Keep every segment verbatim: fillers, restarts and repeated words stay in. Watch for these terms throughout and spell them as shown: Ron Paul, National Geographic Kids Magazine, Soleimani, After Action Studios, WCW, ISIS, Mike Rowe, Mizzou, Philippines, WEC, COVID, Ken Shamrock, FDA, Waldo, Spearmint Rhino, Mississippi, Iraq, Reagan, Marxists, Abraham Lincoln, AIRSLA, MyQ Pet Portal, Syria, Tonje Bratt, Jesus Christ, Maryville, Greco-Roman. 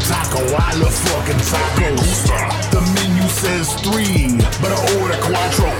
taco, I love fucking tacos. The menu says three, but I order quattro.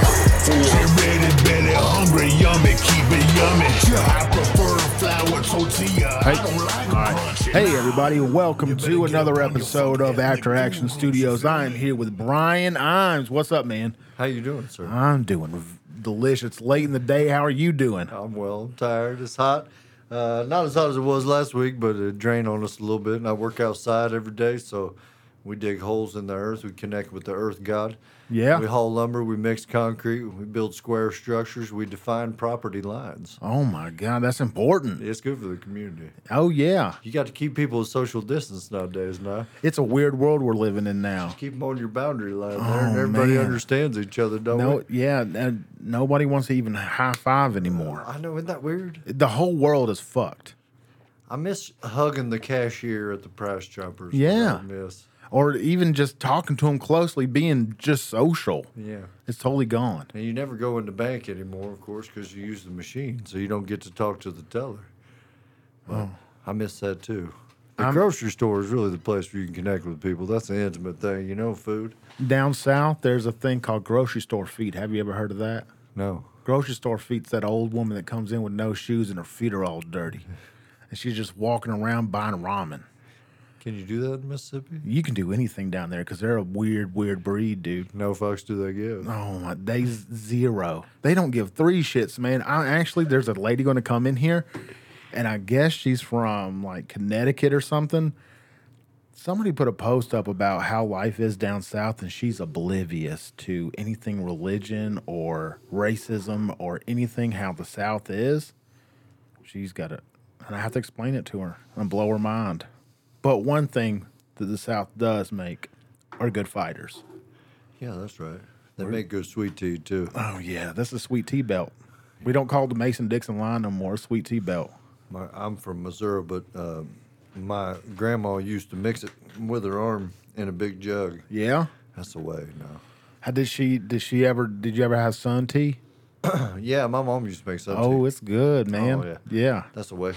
Get ready, belly hungry, yummy, keep it yummy. I prefer flour tortilla. Hey. I don't like right. Hey everybody, welcome to another episode of After Action Studios. I am here with Brian Imes. What's up, man? How you doing, sir? I'm doing delicious. It's late in the day. How are you doing? I'm well. I'm tired. It's hot. Uh, not as hot as it was last week, but it drained on us a little bit. And I work outside every day, so we dig holes in the earth. We connect with the earth god. Yeah. We haul lumber. We mix concrete. We build square structures. We define property lines. Oh, my God. That's important. It's good for the community. Oh, yeah. You got to keep people at social distance nowadays now. It's a weird world we're living in now. Just keep them on your boundary line oh, there, and everybody man. understands each other, don't no, we? Yeah. Uh, nobody wants to even high-five anymore. Uh, I know. Isn't that weird? The whole world is fucked. I miss hugging the cashier at the Price Choppers. Yeah. I miss. Or even just talking to them closely, being just social. Yeah. It's totally gone. And you never go in the bank anymore, of course, because you use the machine, so you don't get to talk to the teller. But oh. I miss that, too. The I'm, grocery store is really the place where you can connect with people. That's the intimate thing, you know, food. Down south, there's a thing called grocery store feet. Have you ever heard of that? No. Grocery store feet's that old woman that comes in with no shoes and her feet are all dirty. And she's just walking around buying ramen. Can you do that in Mississippi? You can do anything down there because they're a weird, weird breed, dude. No fucks do they give. Oh, my, they zero. They don't give three shits, man. I actually, there's a lady going to come in here, and I guess she's from, like, Connecticut or something. Somebody put a post up about how life is down south, and she's oblivious to anything religion or racism or anything how the South is. She's got it, and I have to explain it to her and blow her mind. But one thing that the South does make are good fighters. Yeah, that's right. They We're, make good sweet tea, too. Oh, yeah. That's the sweet tea belt. We don't call it the Mason-Dixon line no more. Sweet tea belt. My, I'm from Missouri, but uh, my grandma used to mix it with her arm in a big jug. Yeah? That's the way now. How did she, did she ever, did you ever have sun tea? Yeah, my mom used to make sun oh, tea. Oh, it's good, man. Oh, yeah. Yeah. That's the way.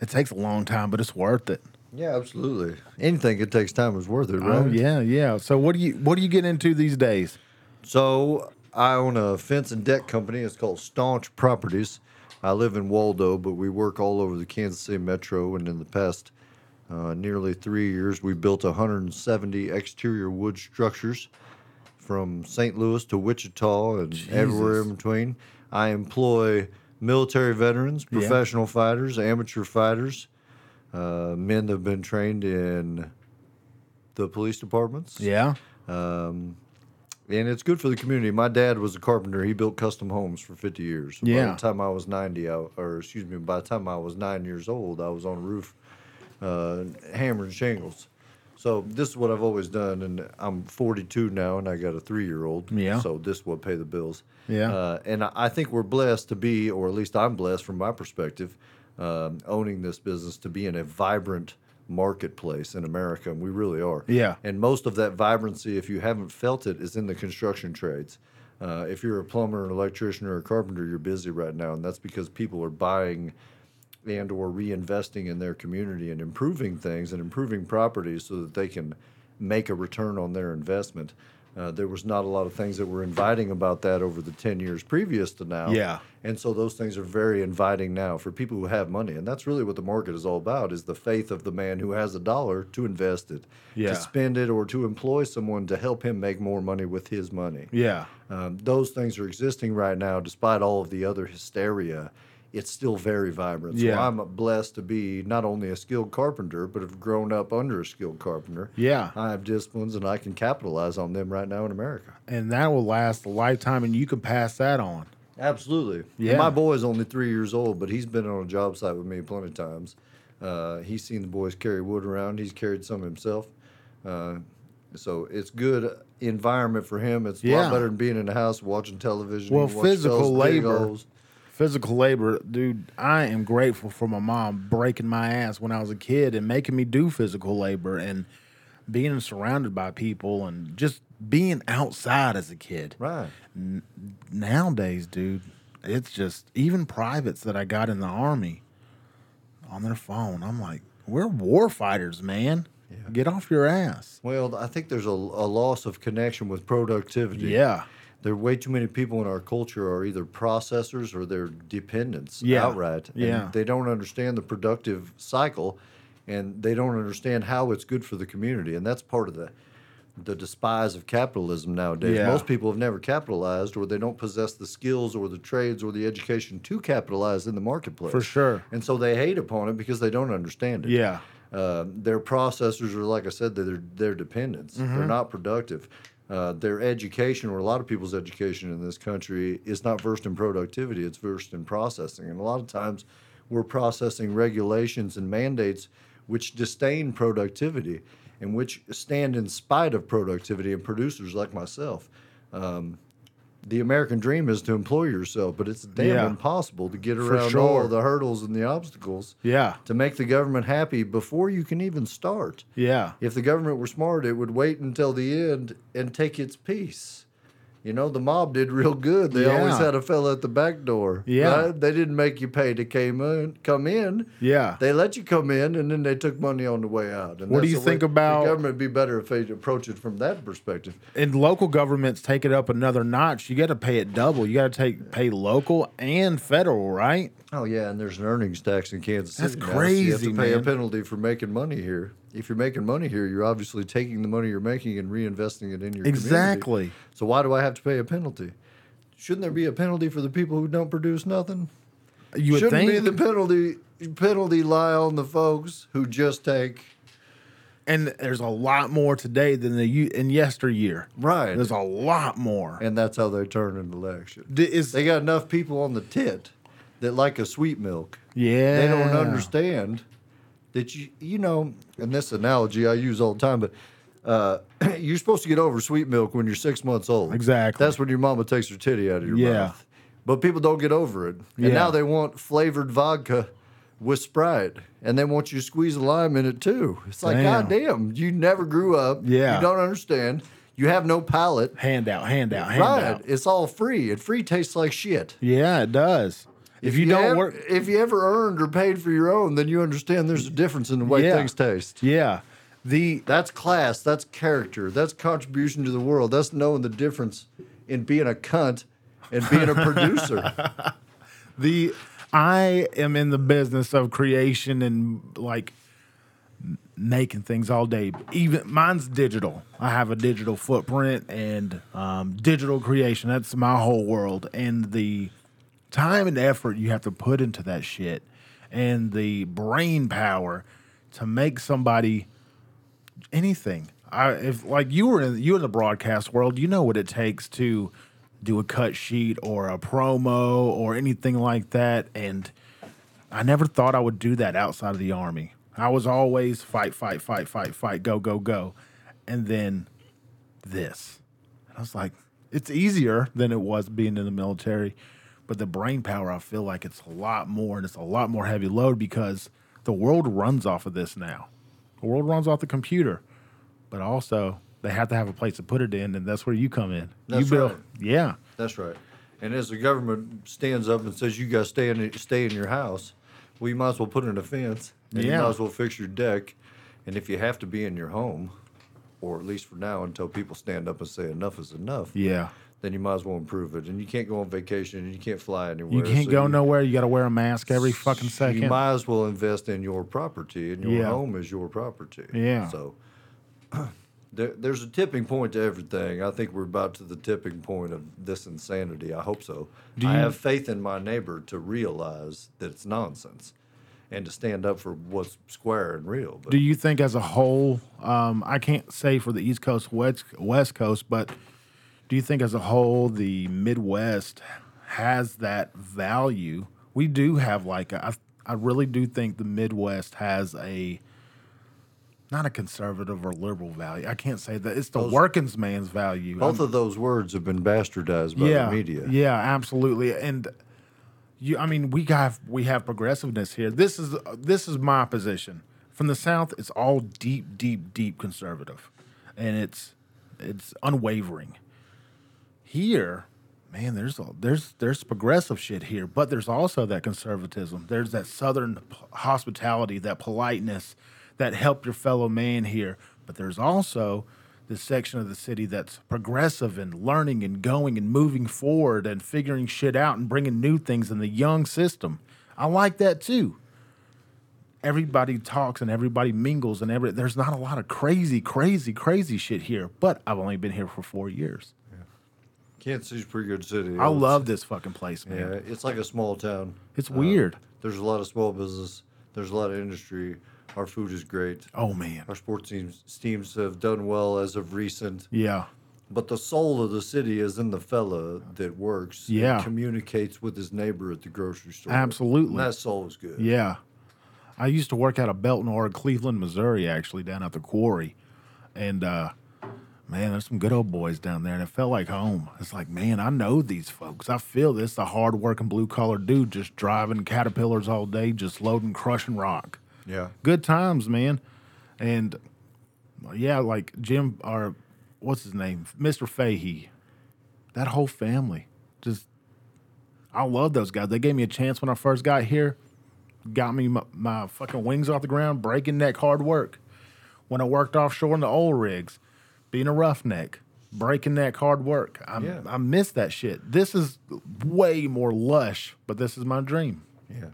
It takes a long time, but it's worth it. Yeah, absolutely. Anything that takes time is worth it, right? Oh, yeah, yeah. So what do you what do you get into these days? So I own a fence and deck company. It's called Staunch Properties. I live in Waldo, but we work all over the Kansas City metro. And in the past uh, nearly three years, we built one hundred seventy exterior wood structures from Saint Louis to Wichita and Jesus. everywhere in between. I employ military veterans, professional yeah. fighters, amateur fighters. Uh, men that have been trained in the police departments. Yeah. Um, and it's good for the community. My dad was a carpenter. He built custom homes for fifty years. Yeah. By the time I was ninety, I, or excuse me, by the time I was nine years old, I was on a roof uh, hammering shingles. So this is what I've always done, and I'm forty-two now, and I got a three-year-old. Yeah. So this will pay the bills. Yeah. Uh, and I think we're blessed to be, or at least I'm blessed from my perspective, Um, owning this business to be in a vibrant marketplace in America, and we really are. Yeah. And most of that vibrancy, if you haven't felt it, is in the construction trades. Uh, if you're a plumber, an electrician, or a carpenter, you're busy right now, and that's because people are buying and or reinvesting in their community and improving things and improving properties so that they can make a return on their investment. Uh, there was not a lot of things that were inviting about that over the ten years previous to now. Yeah. And so those things are very inviting now for people who have money. And that's really what the market is all about, is the faith of the man who has a dollar to invest it, yeah. to spend it, or to employ someone to help him make more money with his money. Yeah. Um, those things are existing right now, despite all of the other hysteria. It's still very vibrant. So yeah. I'm blessed to be not only a skilled carpenter, but have grown up under a skilled carpenter. Yeah. I have disciplines, and I can capitalize on them right now in America. And that will last a lifetime, and you can pass that on. Absolutely. Yeah. And my boy is only three years old, but he's been on a job site with me plenty of times. Uh, he's seen the boys carry wood around. He's carried some himself. Uh, so it's good environment for him. It's yeah. a lot better than being in the house watching television. Well, physical labor. Physical labor, dude, I am grateful for my mom breaking my ass when I was a kid and making me do physical labor and being surrounded by people and just being outside as a kid. Right. N- nowadays, dude, it's just even privates that I got in the Army on their phone. I'm like, we're war fighters, man. Yeah. Get off your ass. Well, I think there's a, a loss of connection with productivity. Yeah. There are way too many people in our culture are either processors or they're dependents yeah. outright. And yeah. they don't understand the productive cycle, and they don't understand how it's good for the community. And that's part of the the despise of capitalism nowadays. Yeah. Most people have never capitalized, or they don't possess the skills or the trades or the education to capitalize in the marketplace. For sure. And so they hate upon it because they don't understand it. Yeah. Uh, their processors are, like I said, they're, they're dependents. Mm-hmm. They're not productive. Uh, their education, or a lot of people's education in this country, is not versed in productivity. It's versed in processing. And a lot of times we're processing regulations and mandates which disdain productivity and which stand in spite of productivity and producers like myself. Um, the American dream is to employ yourself, but it's damn yeah. impossible to get around sure. all the hurdles and the obstacles yeah. to make the government happy before you can even start. Yeah. If the government were smart, it would wait until the end and take its piece. You know, the mob did real good. They yeah. always had a fella at the back door. Yeah. Right? They didn't make you pay to came in, come in. Yeah. They let you come in, and then they took money on the way out. And what do you think about... The government would be better if they approach it from that perspective. And local governments take it up another notch. You got to pay it double. You got to take pay local and federal, right? Oh, yeah, and there's an earnings tax in Kansas City. That's crazy, man. So you have to pay man. a penalty for making money here. If you're making money here, you're obviously taking the money you're making and reinvesting it in your exactly. community. Exactly. So why do I have to pay a penalty? Shouldn't there be a penalty for the people who don't produce nothing? You would Shouldn't think. be the penalty penalty lie on the folks who just take. And there's a lot more today than the in yesteryear. Right. There's a lot more. And that's how they turn an election. D- is, they got enough people on the tit that like a sweet milk. Yeah. They don't understand. That you, you know, and this analogy I use all the time, but uh, you're supposed to get over sweet milk when you're six months old. Exactly. That's when your mama takes her titty out of your yeah. mouth. But people don't get over it. And yeah. now they want flavored vodka with Sprite, and they want you to squeeze a lime in it too. It's like, damn. God damn, you never grew up. Yeah. You don't understand. You have no palate. Handout, handout, handout. Right. It's all free, and free tastes like shit. Yeah, it does. If you, you don't ever, work, if you ever earned or paid for your own, then you understand there's a difference in the way yeah, things taste. Yeah, the that's class, that's character, that's contribution to the world. That's knowing the difference in being a cunt and being a producer. The I am in the business of creation and like making things all day. Even mine's digital. I have a digital footprint and um, digital creation. That's my whole world, and the time and effort you have to put into that shit and the brain power to make somebody anything. I, if like you were in, you were in the broadcast world, you know what it takes to do a cut sheet or a promo or anything like that. And I never thought I would do that outside of the Army. I was always fight, fight, fight, fight, fight, go, go, go. And then this. And I was like, it's easier than it was being in the military. But the brain power, I feel like it's a lot more, and it's a lot more heavy load because the world runs off of this now. The world runs off the computer, but also they have to have a place to put it in, and that's where you come in. That's you build, right. Yeah. That's right. And as the government stands up and says you got to stay in, stay in your house, well, you might as well put in a fence, and yeah. you might as well fix your deck, and if you have to be in your home, or at least for now until people stand up and say enough is enough. Yeah. Then you might as well improve it. And you can't go on vacation, and you can't fly anywhere. You can't so go you, nowhere. You got to wear a mask every fucking second. You might as well invest in your property, and your yeah. home is your property. Yeah. So there, there's a tipping point to everything. I think we're about to the tipping point of this insanity. I hope so. Do you, I have faith in my neighbor to realize that it's nonsense and to stand up for what's square and real. But, do you think as a whole, um, I can't say for the East Coast, West, West Coast, but... do you think as a whole the Midwest has that value? We do have like a, I, I really do think the Midwest has a, not a conservative or liberal value. I can't say that. It's the those, working man's value. Both I'm, of those words have been bastardized by yeah, the media. Yeah, absolutely. And you, I mean, we have we have progressiveness here. This is this is my position. From the South, it's all deep, deep, deep conservative, and it's it's unwavering. Here, man, there's a, there's there's progressive shit here, but there's also that conservatism. There's that Southern hospitality, that politeness, that help your fellow man here. But there's also this section of the city that's progressive and learning and going and moving forward and figuring shit out and bringing new things in the young system. I like that too. Everybody talks and everybody mingles and every there's not a lot of crazy, crazy, crazy shit here. But I've only been here for four years. Yeah. Kansas City's a pretty good city. I love it's, this fucking place, man. Yeah, it's like a small town. It's uh, weird. There's a lot of small business. There's a lot of industry. Our food is great. Oh, man. Our sports teams, teams have done well as of recent. Yeah. But the soul of the city is in the fella that works. Yeah. And communicates with his neighbor at the grocery store. Absolutely. And that soul is good. Yeah. I used to work out of Belton or Cleveland, Missouri, actually, down at the quarry. And, uh, man, there's some good old boys down there, and it felt like home. It's like, man, I know these folks. I feel this, the hard-working blue-collar dude just driving caterpillars all day, just loading, crushing rock. Yeah. Good times, man. And, yeah, like Jim, or what's his name, Mister Fahey, that whole family. Just, I love those guys. They gave me a chance when I first got here. Got me my, my fucking wings off the ground, breaking neck hard work. When I worked offshore in the oil rigs, being a roughneck, breaking neck hard work. I yeah. I miss that shit. This is way more lush, but this is my dream. Yeah.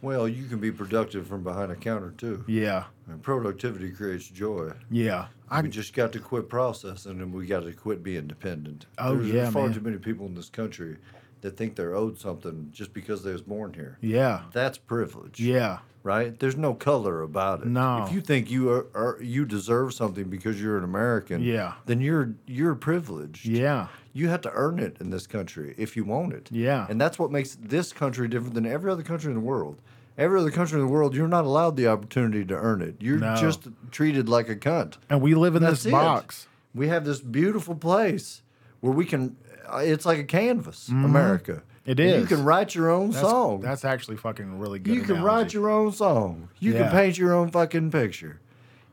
Well, you can be productive from behind a counter too. Yeah. And productivity creates joy. Yeah. I we just got to quit processing, and we got to quit being dependent. Oh There's yeah, far man. too many people in this country that think they're owed something just because they was born here. Yeah. That's privilege. Yeah. Right? There's no color about it. No. If you think you are, are you deserve something because you're an American, yeah. then you're you're privileged. Yeah. You have to earn it in this country if you want it. Yeah. And that's what makes this country different than every other country in the world. Every other country in the world, you're not allowed the opportunity to earn it. You're no. just treated like a cunt. And we live in that's this box. It. We have this beautiful place where we can... It's like a canvas, mm-hmm. America. It is. You can write your own that's, song. That's actually fucking really good. You analogy. can write your own song. You yeah. can paint your own fucking picture.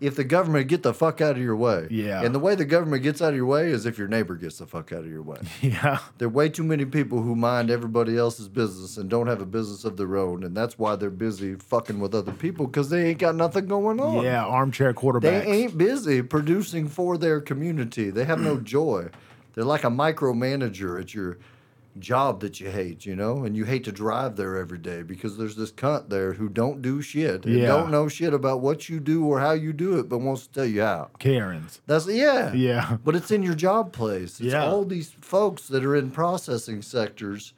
If the government get the fuck out of your way. Yeah. And the way the government gets out of your way is if your neighbor gets the fuck out of your way. Yeah. There are way too many people who mind everybody else's business and don't have a business of their own, and that's why they're busy fucking with other people because they ain't got nothing going on. Yeah, armchair quarterbacks. They ain't busy producing for their community. They have no joy. They're like a micromanager at your job that you hate, you know? And you hate to drive there every day because there's this cunt there who don't do shit and yeah. don't know shit about what you do or how you do it, but wants to tell you how. Karens. That's yeah. Yeah. But it's in your job place. It's yeah. all these folks that are in processing sectors.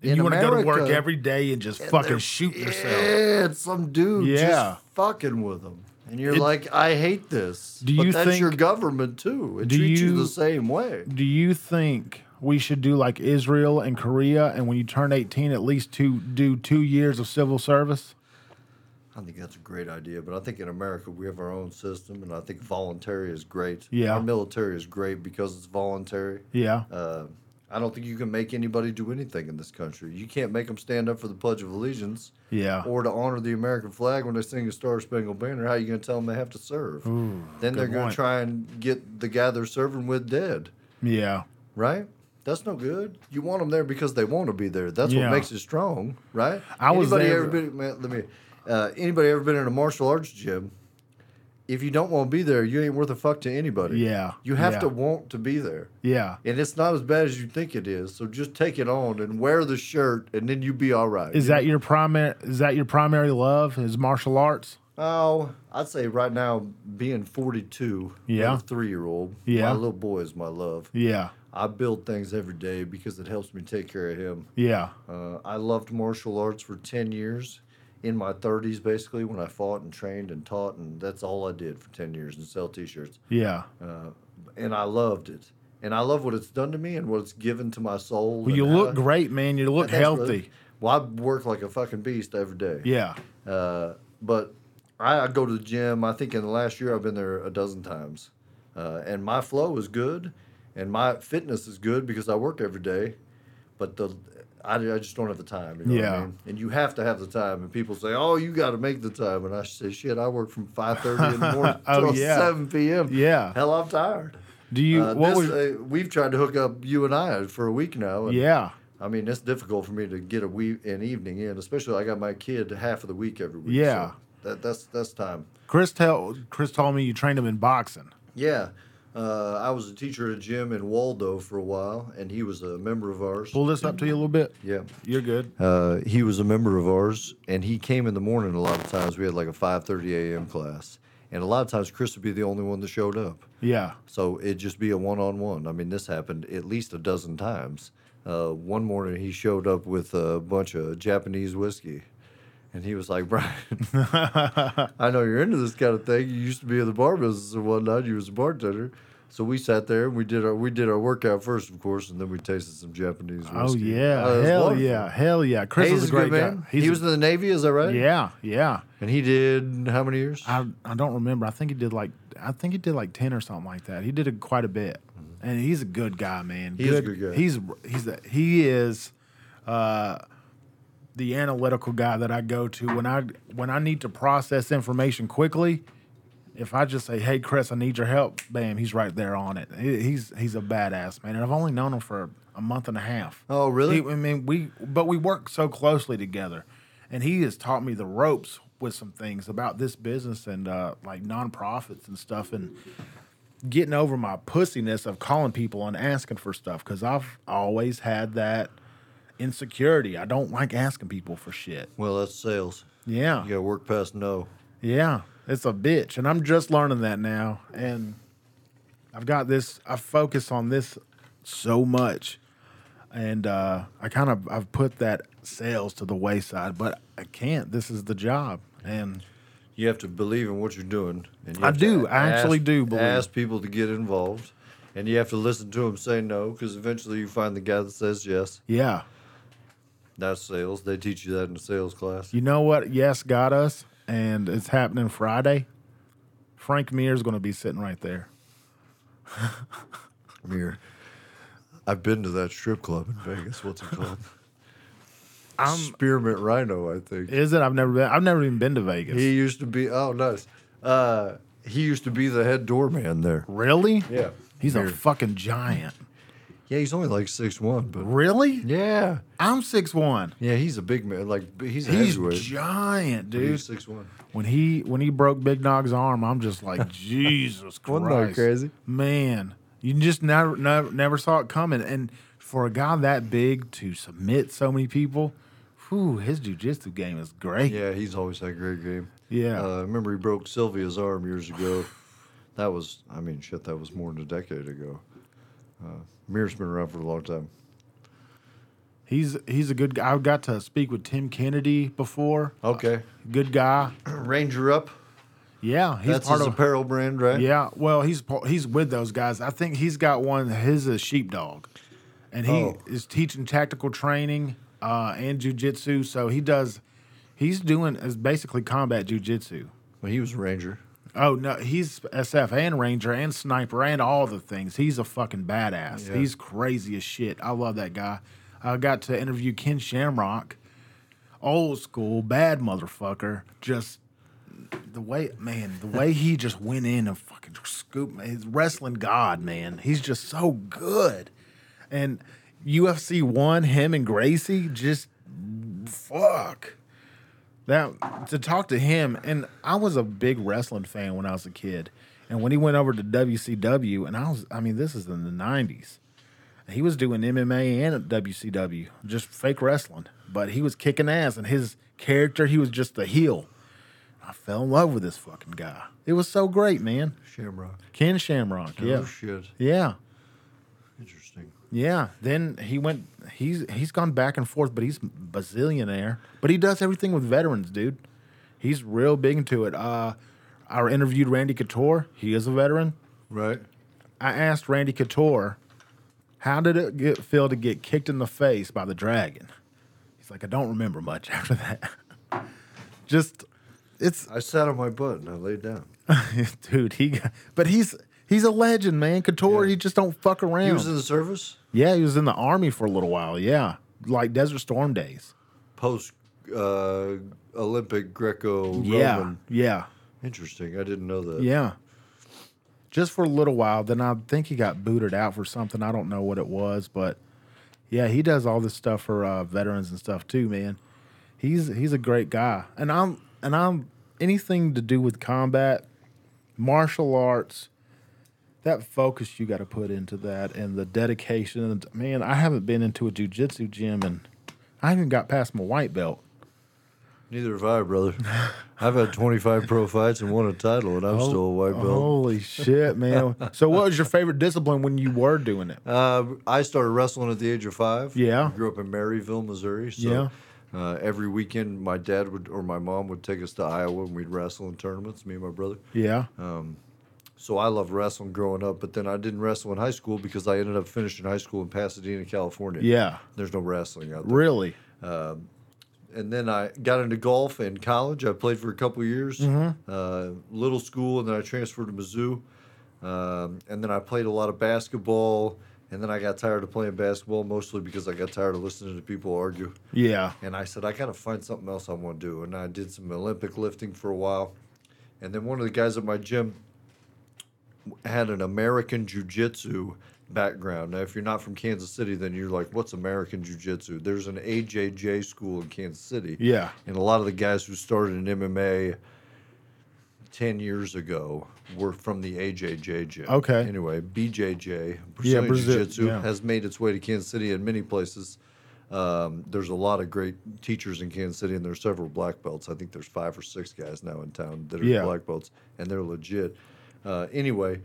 And in you want to go to work every day and just and fucking shoot yourself. Yeah, it's some dude yeah. just fucking with them. And you're it, like, I hate this. Do but you that's think, your government, too. It treats you, you the same way. Do you think we should do like Israel and Korea, and when you turn eighteen, at least to do two years of civil service? I think that's a great idea. But I think in America, we have our own system, and I think voluntary is great. Yeah. Our military is great because it's voluntary. Yeah. Uh, I don't think you can make anybody do anything in this country. You can't make them stand up for the Pledge of Allegiance yeah. or to honor the American flag when they sing the Star Spangled Banner. How are you going to tell them they have to serve? Ooh, then they're going to try and get the guy they're serving with dead. Yeah. Right? That's no good. You want them there because they want to be there. That's yeah. what makes it strong, right? I was anybody there. Ever been, man, let me, uh, anybody ever been in a martial arts gym? If you don't want to be there, you ain't worth a fuck to anybody. Yeah. You have yeah. to want to be there. Yeah. And it's not as bad as you think it is. So just take it on and wear the shirt, and then you be all right. Is that your primary? Is that your primary love? Is martial arts? Oh, I'd say right now, being forty-two, yeah, I'm a three-year-old, yeah, my little boy is my love. Yeah. I build things every day because it helps me take care of him. Yeah. Uh, I loved martial arts for ten years. In my thirties, basically, when I fought and trained and taught, and that's all I did for ten years and sell T-shirts. Yeah. Uh, and I loved it. And I love what it's done to me and what it's given to my soul. Well, you look I, great, man. You look healthy. Really, well, I work like a fucking beast every day. Yeah. Uh, but I, I go to the gym. I think in the last year I've been there a dozen times. Uh, and my flow is good, and my fitness is good because I work every day. But the... I, I just don't have the time. You know yeah. what I mean? And you have to have the time. And people say, oh, you got to make the time. And I say, shit, I work from five thirty in the morning oh, until yeah. seven p.m. Yeah. Hell, I'm tired. Do you? Uh, what this, was... uh, we've tried to hook up you and I for a week now. And, yeah. I mean, it's difficult for me to get a week, an evening in, especially I got my kid half of the week every week. Yeah. So that, that's that's time. Chris tell Chris told me you trained him in boxing. Yeah. Uh, I was a teacher at a gym in Waldo for a while, and he was a member of ours. Pull this up to you a little bit. Yeah. You're good. Uh, he was a member of ours, and he came in the morning a lot of times. We had like a five thirty a.m. class. And a lot of times, Chris would be the only one that showed up. Yeah. So it'd just be a one-on-one. I mean, this happened at least a dozen times. Uh, one morning, he showed up with a bunch of Japanese whiskey. And he was like, Brian, I know you're into this kind of thing. You used to be in the bar business and whatnot. You was a bartender. So we sat there and we did our we did our workout first, of course, and then we tasted some Japanese whiskey. Oh, yeah. Uh, Hell wonderful. yeah. Hell yeah. Chris hey, is a great man. guy. He's he was a, in the Navy, is that right? Yeah, yeah. And he did how many years? I, I don't remember. I think he did like I think he did like ten or something like that. He did a, quite a bit. Mm-hmm. And he's a good guy, man. He's a good guy. He's he's a, he is uh, the analytical guy that I go to when I when I need to process information quickly. If I just say, hey, Chris, I need your help, bam, he's right there on it. He's he's a badass, man. And I've only known him for a month and a half. Oh, really? He, I mean, we but we work so closely together. And he has taught me the ropes with some things about this business and, uh, like, nonprofits and stuff and getting over my pussiness of calling people and asking for stuff because I've always had that insecurity. I don't like asking people for shit. Well, that's sales. Yeah. You got to work past no. Yeah. It's a bitch, and I'm just learning that now, and I've got this, I focus on this so much, and uh, I kind of, I've put that sales to the wayside, but I can't. This is the job, and you have to believe in what you're doing. And you I do. I ask, actually do believe. Ask people to get involved, and you have to listen to them say no, because eventually you find the guy that says yes. Yeah. That's sales. They teach you that in the sales class. You know what? Yes got us. And it's happening Friday. Frank Mir is going to be sitting right there. Mir, I've been to that strip club in Vegas. What's it called? I'm, Spearmint Rhino, I think. Is it? I've never been. I've never even been to Vegas. He used to be. Oh, nice. Uh, he used to be the head doorman there. Really? Yeah. He's Mir. a fucking giant. Yeah, he's only like six one. But really? Yeah. I'm six one. Yeah, he's a big man. Like He's a he's giant, dude. He's six one. When he, when he broke Big Dog's arm, I'm just like, Jesus Christ. Wasn't that crazy? Man, you just never, never never saw it coming. And for a guy that big to submit so many people, whew, his jiu-jitsu game is great. Yeah, he's always had a great game. Yeah. Uh, I remember he broke Sylvia's arm years ago. That was, I mean, shit, that was more than a decade ago. Uh, Mir's been around for a long time. He's he's a good guy. I got to speak with Tim Kennedy before. Okay. Uh, good guy. Ranger Up. Yeah, he's That's part his of apparel brand, right? Yeah. Well, he's he's with those guys. I think he's got one. His is Sheepdog, and he oh. is teaching tactical training uh, and jujitsu. So he does. He's doing is basically combat jujitsu. Well, he was a Ranger. Oh, no, he's S F and Ranger and Sniper and all the things. He's a fucking badass. Yeah. He's crazy as shit. I love that guy. I got to interview Ken Shamrock. Old school, bad motherfucker. Just the way, man, the way he just went in and fucking scooped. He's wrestling god, man. He's just so good. And U F C one, him and Gracie, just fuck. That, to talk to him, and I was a big wrestling fan when I was a kid. And when he went over to W C W, and I was, I mean, this is in the nineties. He was doing M M A and W C W, just fake wrestling. But he was kicking ass, and his character, he was just the heel. I fell in love with this fucking guy. It was so great, man. Shamrock. Ken Shamrock, oh, yeah. Oh, shit. Yeah. Interesting. Yeah, then he went. He's he's gone back and forth, but he's bazillionaire. But he does everything with veterans, dude. He's real big into it. Uh, I interviewed Randy Couture. He is a veteran, right? I asked Randy Couture, "How did it get, feel to get kicked in the face by the dragon?" He's like, "I don't remember much after that. Just it's." I sat on my butt and I laid down. Dude, he. Got, but he's. He's a legend, man. Couture, yeah. He just don't fuck around. He was in the service? Yeah, he was in the Army for a little while, yeah. Like Desert Storm days. Post-Olympic uh, Greco-Roman. Yeah, yeah. Interesting. I didn't know that. Yeah. Just for a little while. Then I think he got booted out for something. I don't know what it was, but, yeah, he does all this stuff for uh, veterans and stuff too, man. He's he's a great guy. And I'm, and I'm anything to do with combat, martial arts, that focus you got to put into that and the dedication. Man, I haven't been into a jiu-jitsu gym, and I haven't got past my white belt. Neither have I, brother. I've had twenty-five pro fights and won a title, and I'm oh, still a white belt. Holy shit, man. So what was your favorite discipline when you were doing it? Uh, I started wrestling at the age of five. Yeah. I grew up in Maryville, Missouri. So yeah. Uh, every weekend, my dad would or my mom would take us to Iowa, and we'd wrestle in tournaments, me and my brother. Yeah. Um, so I loved wrestling growing up, but then I didn't wrestle in high school because I ended up finishing high school in Pasadena, California. Yeah. There's no wrestling out there. Really? Uh, and then I got into golf in college. I played for a couple of years, mm-hmm. uh, little school, and then I transferred to Mizzou. Um, and then I played a lot of basketball, and then I got tired of playing basketball, mostly because I got tired of listening to people argue. Yeah. And I said, I got to find something else I want to do. And I did some Olympic lifting for a while. And then one of the guys at my gym had an American jiu-jitsu background. Now, if you're not from Kansas City, then you're like, what's American jiu-jitsu? There's an A J J school in Kansas City. Yeah. And a lot of the guys who started in M M A ten years ago were from the A J J gym. Okay. Anyway, B J J, Brazilian yeah, Brazil, Jiu-Jitsu, yeah. has made its way to Kansas City in many places. Um, there's a lot of great teachers in Kansas City, and there's several black belts. I think there's five or six guys now in town that are yeah. black belts, and they're legit. Uh, anyway,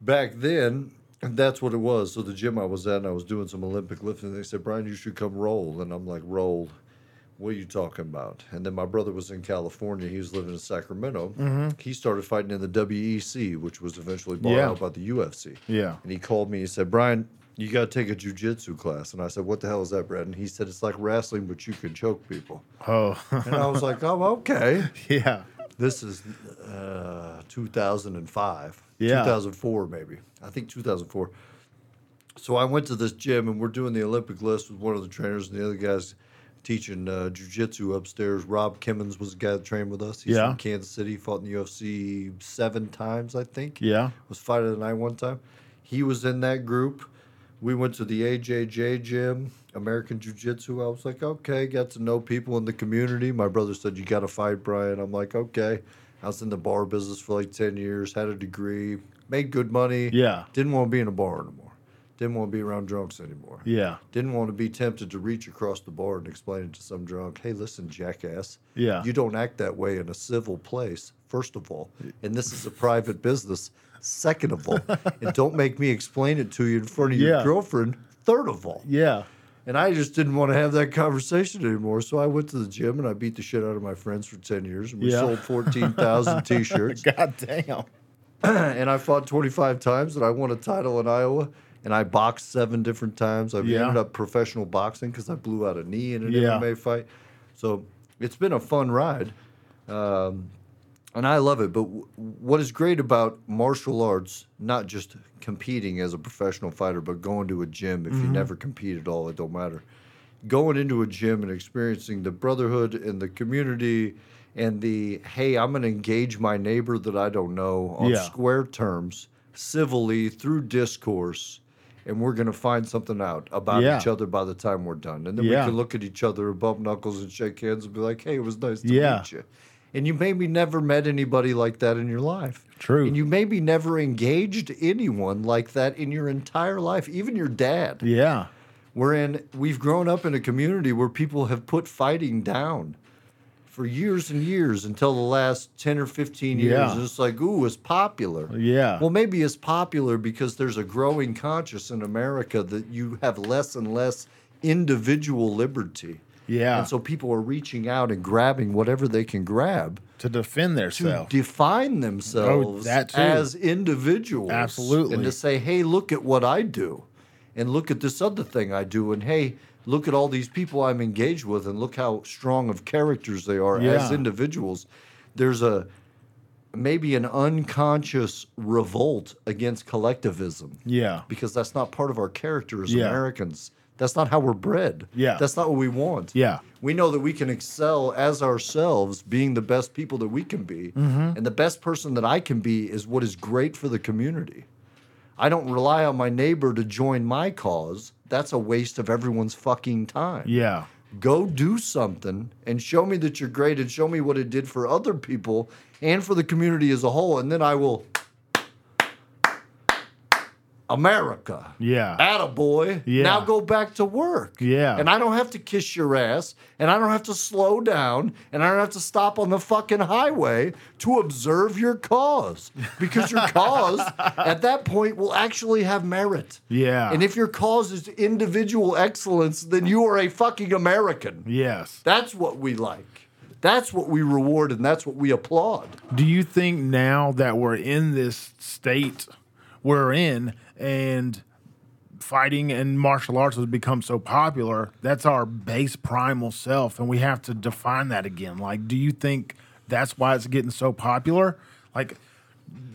back then... That's what it was. So the gym I was at, and I was doing some Olympic lifting, and they said, Brian, you should come roll. And I'm like, roll? What are you talking about? And then my brother was in California. He was living in Sacramento. Mm-hmm. He started fighting in the W E C, which was eventually bought yeah. out by the U F C. Yeah. And he called me. He said, Brian, you got to take a jiu-jitsu class. And I said, what the hell is that, Brad? And he said, it's like wrestling, but you can choke people. Oh. And I was like, oh, okay. Yeah. This is uh, two thousand five, yeah. two thousand four maybe. I think two thousand four. So I went to this gym, and we're doing the Olympic list with one of the trainers, and the other guy's teaching uh, jiu-jitsu upstairs. Rob Kimmins was the guy that trained with us. He's yeah. from Kansas City, fought in the U F C seven times, I think. Yeah. Was fighter of the night one time. He was in that group. We went to the A J J gym, American Jiu-Jitsu. I was like, okay, got to know people in the community. My brother said, you got to fight, Brian. I'm like, okay. I was in the bar business for like ten years, had a degree, made good money. Yeah. Didn't want to be in a bar anymore. Didn't want to be around drunks anymore. Yeah. Didn't want to be tempted to reach across the bar and explain it to some drunk, hey, listen, jackass. Yeah. You don't act that way in a civil place, first of all. And this is a private business. Second of all, and don't make me explain it to you in front of your yeah. girlfriend. Third of all. Yeah. And I just didn't want to have that conversation anymore, so I went to the gym, and I beat the shit out of my friends for ten years, and we yeah. sold fourteen thousand T-shirts. God damn. And I fought twenty-five times, and I won a title in Iowa, and I boxed seven different times. I yeah. ended up professional boxing because I blew out a knee in an yeah. M M A fight. So it's been a fun ride. Um And I love it, but w- what is great about martial arts, not just competing as a professional fighter, but going to a gym, if mm-hmm. you never compete at all, it don't matter. Going into a gym and experiencing the brotherhood and the community and the, hey, I'm going to engage my neighbor that I don't know on yeah. square terms, civilly, through discourse, and we're going to find something out about yeah. each other by the time we're done. And then yeah. we can look at each other, bump knuckles and shake hands and be like, hey, it was nice to yeah. meet you. And you maybe never met anybody like that in your life. True. And you maybe never engaged anyone like that in your entire life, even your dad. Yeah. We're in, we've grown up in a community where people have put fighting down for years and years until the last ten or fifteen years. Yeah. And it's like, ooh, it's popular. Yeah. Well, maybe it's popular because there's a growing conscience in America that you have less and less individual liberty. Yeah. And so people are reaching out and grabbing whatever they can grab to defend themselves, to define themselves oh, as individuals. Absolutely. And to say, hey, look at what I do, and look at this other thing I do, and hey, look at all these people I'm engaged with, and look how strong of characters they are yeah. as individuals. There's a maybe an unconscious revolt against collectivism. Yeah. Because that's not part of our character as yeah. Americans. That's not how we're bred. Yeah. That's not what we want. Yeah. We know that we can excel as ourselves, being the best people that we can be. Mm-hmm. And the best person that I can be is what is great for the community. I don't rely on my neighbor to join my cause. That's a waste of everyone's fucking time. Yeah. Go do something and show me that you're great and show me what it did for other people and for the community as a whole, and then I will... America. Yeah. Attaboy. Yeah. Now go back to work. Yeah. And I don't have to kiss your ass, and I don't have to slow down, and I don't have to stop on the fucking highway to observe your cause. Because your cause, at that point, will actually have merit. Yeah. And if your cause is individual excellence, then you are a fucking American. Yes. That's what we like. That's what we reward, and that's what we applaud. Do you think now that we're in this state we're in, and fighting and martial arts has become so popular, that's our base primal self, and we have to define that again? Like, do you think that's why it's getting so popular? Like,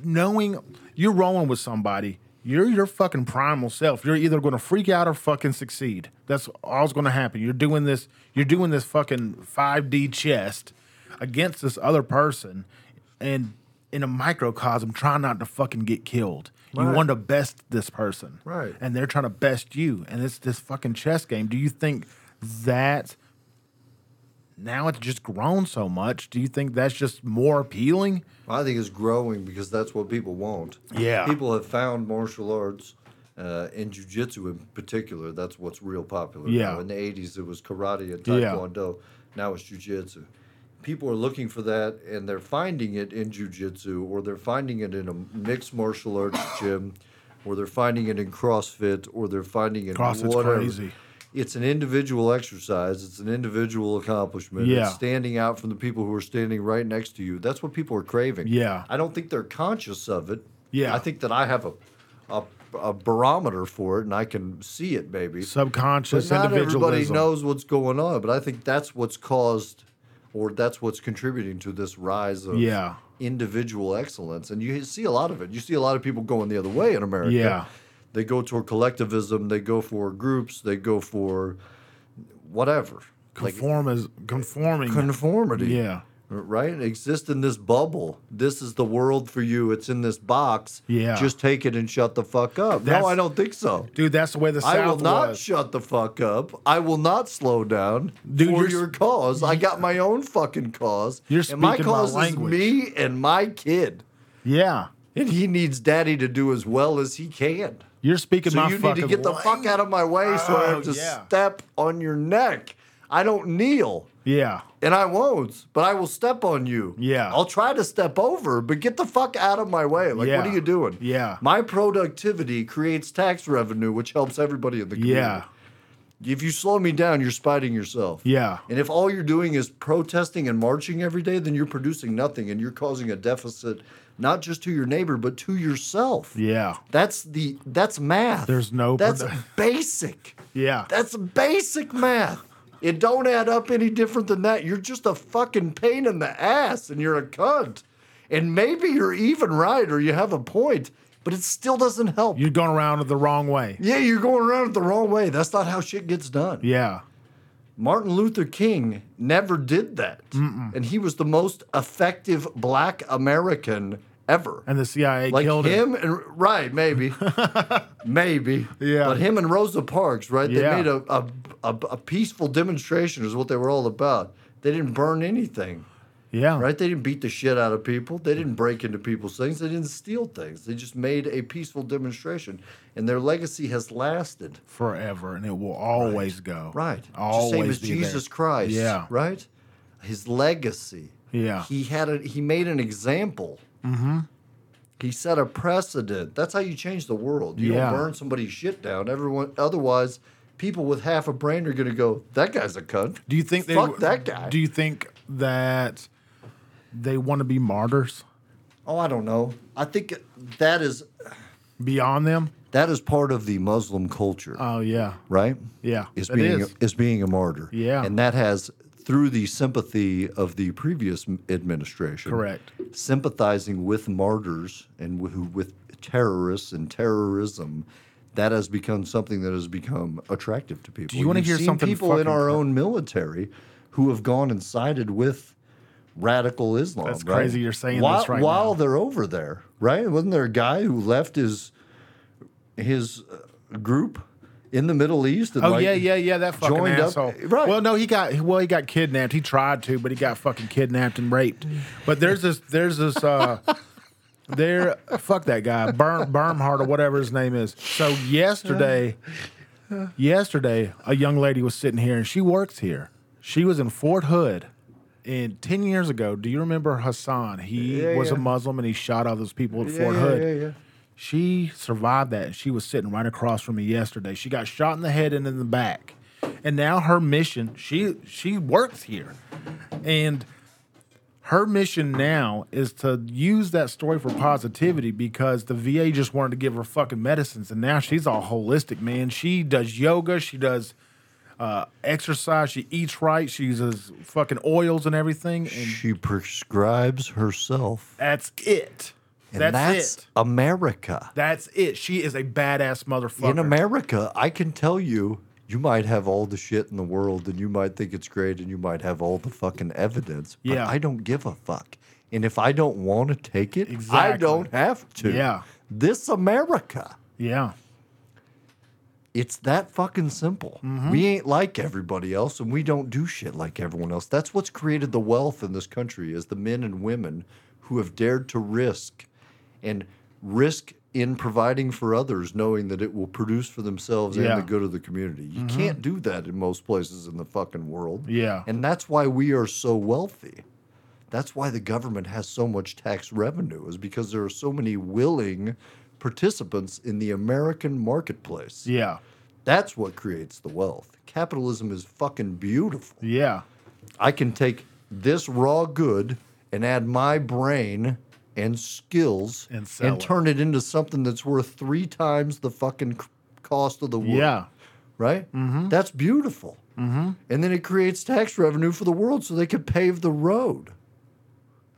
knowing you're rolling with somebody, you're your fucking primal self. You're either going to freak out or fucking succeed. That's all's going to happen. You're doing this. You're doing this fucking five D chest against this other person, and in a microcosm, try not to fucking get killed. You right. want to best this person. Right. And they're trying to best you. And it's this fucking chess game. Do you think that now it's just grown so much? Do you think that's just more appealing? Well, I think it's growing because that's what people want. Yeah. People have found martial arts, uh, and jiu-jitsu in particular. That's what's real popular. Yeah. Now. In the eighties, it was karate and taekwondo. Yeah. Now it's jiu-jitsu. People are looking for that, and they're finding it in jiu-jitsu, or they're finding it in a mixed martial arts gym, or they're finding it in CrossFit, or they're finding it CrossFit's whatever. Crazy. It's an individual exercise. It's an individual accomplishment. Yeah. It's standing out from the people who are standing right next to you. That's what people are craving. Yeah. I don't think they're conscious of it. Yeah. I think that I have a... a a barometer for it, and I can see it, baby. Subconscious not individualism. Not everybody knows what's going on, but I think that's what's caused... or that's what's contributing to this rise of yeah. individual excellence. And you see a lot of it. You see a lot of people going the other way in America. Yeah. They go toward collectivism. They go for groups. They go for whatever. Conform is like, conforming. Conformity. Yeah. Right? Exist in this bubble. This is the world for you. It's in this box. Yeah. Just take it and shut the fuck up. That's, no, I don't think so. Dude, that's the way the South was. I will not was. shut the fuck up. I will not slow down dude, for your cause. I got my own fucking cause. You're speaking my cause my language. Is me and my kid. Yeah. And he needs daddy to do as well as he can. You're speaking so my fucking So you need to get the language. Fuck out of my way oh, so I have to yeah. step on your neck. I don't kneel. Yeah. And I won't, but I will step on you. Yeah. I'll try to step over, but get the fuck out of my way. Like, yeah. what are you doing? Yeah. My productivity creates tax revenue, which helps everybody in the community. Yeah. If you slow me down, you're spiting yourself. Yeah. And if all you're doing is protesting and marching every day, then you're producing nothing, and you're causing a deficit not just to your neighbor, but to yourself. Yeah. That's the that's math. There's no... That's produ- basic. Yeah. That's basic math. It don't add up any different than that. You're just a fucking pain in the ass, and you're a cunt. And maybe you're even right, or you have a point, but it still doesn't help. You're going around it the wrong way. Yeah, you're going around it the wrong way. That's not how shit gets done. Yeah. Martin Luther King never did that. Mm-mm. And he was the most effective black American ever. And the C I A like killed him. him. And, right, maybe. maybe. Yeah. But him and Rosa Parks, right? They yeah. made a, a, a, a peaceful demonstration is what they were all about. They didn't burn anything. Yeah. Right? They didn't beat the shit out of people. They didn't break into people's things. They didn't steal things. They just made a peaceful demonstration. And their legacy has lasted. Forever. And it will always right. go. Right. Always the same as Jesus there. Christ. Yeah. Right? His legacy. Yeah. He had a, he made an example. Mm-hmm. He set a precedent. That's how you change the world. You yeah. don't burn somebody's shit down. Everyone, otherwise, people with half a brain are going to go, that guy's a cunt. Do you think Fuck they, that guy. Do you think that they want to be martyrs? Oh, I don't know. I think that is... Beyond them? That is part of the Muslim culture. Oh, yeah. Right? Yeah, is being is. A, is being a martyr. Yeah. And that has... through the sympathy of the previous administration. Correct. Sympathizing with martyrs and w- with terrorists and terrorism, that has become something that has become attractive to people. Do you want to hear something? People in our own military who have gone and sided with radical Islam. That's right? Crazy you're saying while, this right while now. While they're over there, right? Wasn't there a guy who left his, his group in the Middle East. And oh like, yeah, yeah, yeah. That fucking joined asshole. Up. Right. Well, no, he got well, he got kidnapped. He tried to, but he got fucking kidnapped and raped. But there's this, there's this, uh, there. Fuck that guy, Berm, Bermhard or whatever his name is. So yesterday, yesterday, a young lady was sitting here, and she works here. She was in Fort Hood. And ten years ago, do you remember Hassan? He yeah, was yeah. a Muslim, and he shot all those people at yeah, Fort yeah, Hood. Yeah, yeah. She survived that, and she was sitting right across from me yesterday. She got shot in the head and in the back. And now her mission, she she works here. And her mission now is to use that story for positivity, because the V A just wanted to give her fucking medicines, and now she's all holistic, man. She does yoga. She does... Uh, exercise. She eats right. She uses fucking oils and everything. And she prescribes herself. That's it. And that's, that's it. America. That's it. She is a badass motherfucker. In America, I can tell you, you might have all the shit in the world, and you might think it's great, and you might have all the fucking evidence. But yeah. I don't give a fuck. And if I don't want to take it, exactly. I don't have to. Yeah. This America. Yeah. It's that fucking simple. Mm-hmm. We ain't like everybody else, and we don't do shit like everyone else. That's what's created the wealth in this country, is the men and women who have dared to risk, and risk in providing for others, knowing that it will produce for themselves yeah. and the good of the community. You mm-hmm. can't do that in most places in the fucking world. Yeah. And that's why we are so wealthy. That's why the government has so much tax revenue, is because there are so many willing participants in the American marketplace. Yeah. That's what creates the wealth. Capitalism is fucking beautiful. Yeah. I can take this raw good and add my brain and skills and, sell and turn it. it into something that's worth three times the fucking cost of the world. Yeah. Right? Mm-hmm. That's beautiful. Mm-hmm. And then it creates tax revenue for the world so they could pave the road.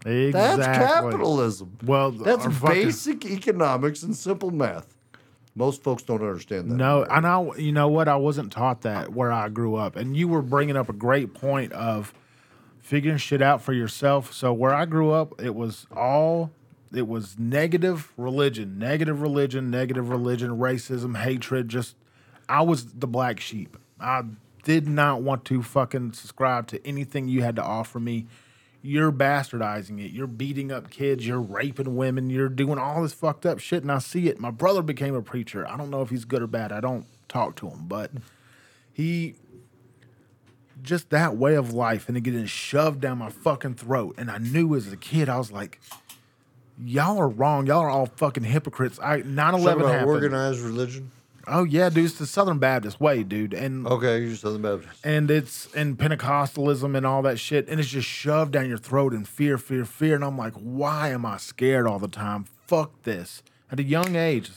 Exactly. That's capitalism. Well, that's basic fucking... economics and simple math. Most folks don't understand that. No, anymore. And I, you know what? I wasn't taught that where I grew up. And you were bringing up a great point of figuring shit out for yourself. So where I grew up, it was all, it was negative religion, negative religion, negative religion, racism, hatred. Just, I was the black sheep. I did not want to fucking subscribe to anything you had to offer me. You're bastardizing it. You're beating up kids. You're raping women. You're doing all this fucked up shit, and I see it. My brother became a preacher. I don't know if he's good or bad. I don't talk to him, but he just that way of life, and it getting shoved down my fucking throat. And I knew as a kid, I was like, y'all are wrong. Y'all are all fucking hypocrites. I nine eleven happened. Organized religion. Oh yeah, dude, it's the Southern Baptist way, dude. And okay, you're Southern Baptist. And it's and Pentecostalism and all that shit, and it's just shoved down your throat and fear, fear, fear. And I'm like, why am I scared all the time? Fuck this. At a young age,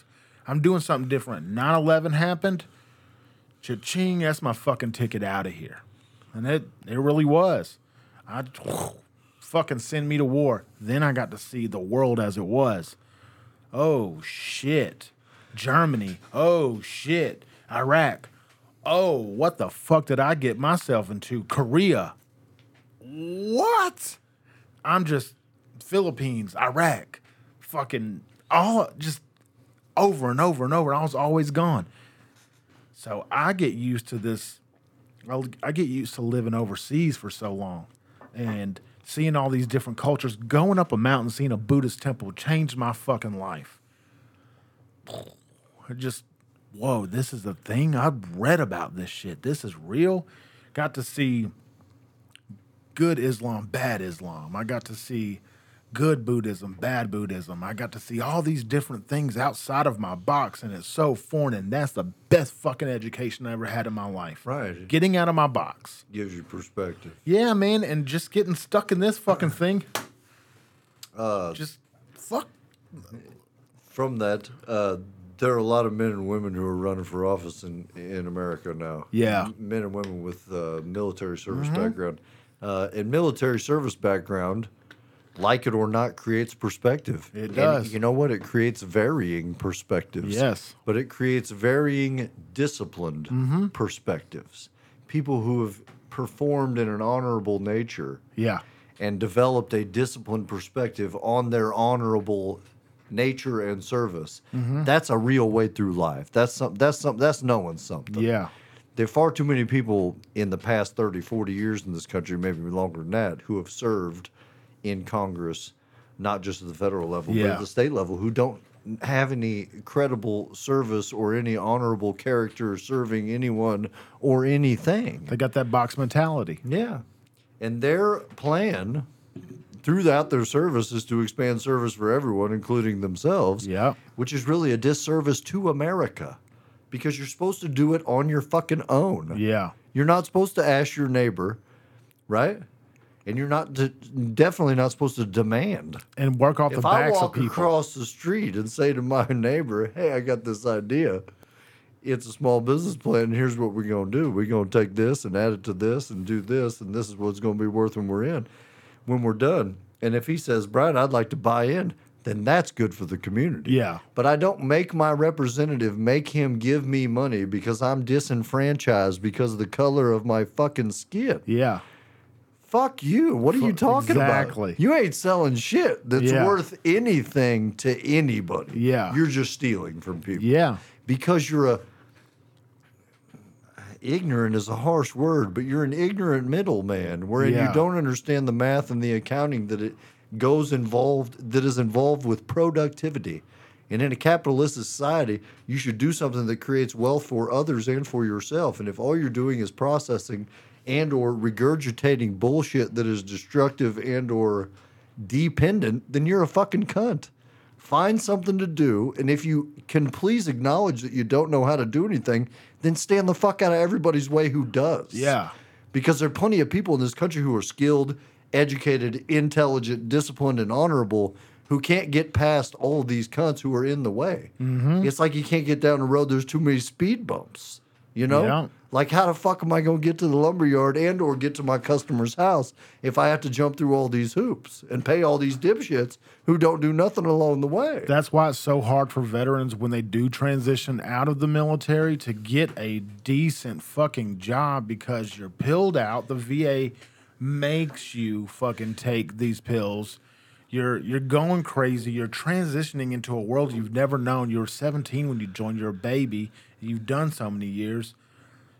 I'm doing something different. nine eleven happened. Cha-ching, that's my fucking ticket out of here. And it it really was. I whew, fucking send me to war. Then I got to see the world as it was. Oh shit. Germany. Oh, shit. Iraq. Oh, what the fuck did I get myself into? Korea. What? I'm just Philippines, Iraq, fucking all just over and over and over. I was always gone. So I get used to this. I get used to living overseas for so long and seeing all these different cultures. Going up a mountain, seeing a Buddhist temple changed my fucking life. I just, whoa, this is the thing. I've read about this shit. This is real. Got to see good Islam, bad Islam. I got to see good Buddhism, bad Buddhism. I got to see all these different things outside of my box, and it's so foreign, and that's the best fucking education I ever had in my life. Right. Getting out of my box. Gives you perspective. Yeah, man, and just getting stuck in this fucking thing. Uh, just fuck... From that, uh, there are a lot of men and women who are running for office in, in America now. Yeah. Men and women with uh, military service mm-hmm. background. Uh, and military service background, like it or not, creates perspective. It and does. You know what? It creates varying perspectives. Yes. But it creates varying disciplined mm-hmm. perspectives. People who have performed in an honorable nature. Yeah. And developed a disciplined perspective on their honorable nature and service. Mm-hmm. That's a real way through life. That's some, that's some, that's knowing something. Yeah. There are far too many people in the past thirty, forty years in this country, maybe longer than that, who have served in Congress, not just at the federal level, yeah. but at the state level, who don't have any credible service or any honorable character serving anyone or anything. They got that box mentality. Yeah. And their plan throughout their service is to expand service for everyone, including themselves, yeah. which is really a disservice to America. Because you're supposed to do it on your fucking own. Yeah. You're not supposed to ask your neighbor, right? And you're not de- definitely not supposed to demand. And work off the backs of people. If I walk across the street and say to my neighbor, hey, I got this idea. It's a small business plan, and here's what we're going to do. We're going to take this and add it to this and do this, and this is what it's going to be worth when we're in, when we're done. And if he says, Brian, I'd like to buy in, then that's good for the community. Yeah. But I don't make my representative make him give me money because I'm disenfranchised because of the color of my fucking skin. Yeah. Fuck you. What are you talking exactly. about? You ain't selling shit that's yeah. worth anything to anybody. Yeah. You're just stealing from people. Yeah. Because you're a... Ignorant is a harsh word, but you're an ignorant middleman wherein yeah. you don't understand the math and the accounting that it... goes involved that is involved with productivity. And in a capitalist society, you should do something that creates wealth for others and for yourself. And if all you're doing is processing and or regurgitating bullshit that is destructive and or dependent, then you're a fucking cunt. Find something to do, and if you can please acknowledge that you don't know how to do anything, then stand the fuck out of everybody's way who does. Yeah. Because there are plenty of people in this country who are skilled, educated, intelligent, disciplined, and honorable, who can't get past all these cunts who are in the way. Mm-hmm. It's like you can't get down the road. There's too many speed bumps, you know? Yeah. Like, how the fuck am I going to get to the lumberyard and or get to my customer's house if I have to jump through all these hoops and pay all these dipshits who don't do nothing along the way? That's why it's so hard for veterans when they do transition out of the military to get a decent fucking job because you're pilled out. The V A... makes you fucking take these pills. You're you're going crazy. You're transitioning into a world you've never known. You were seventeen when you joined. You're a baby. You've done so many years.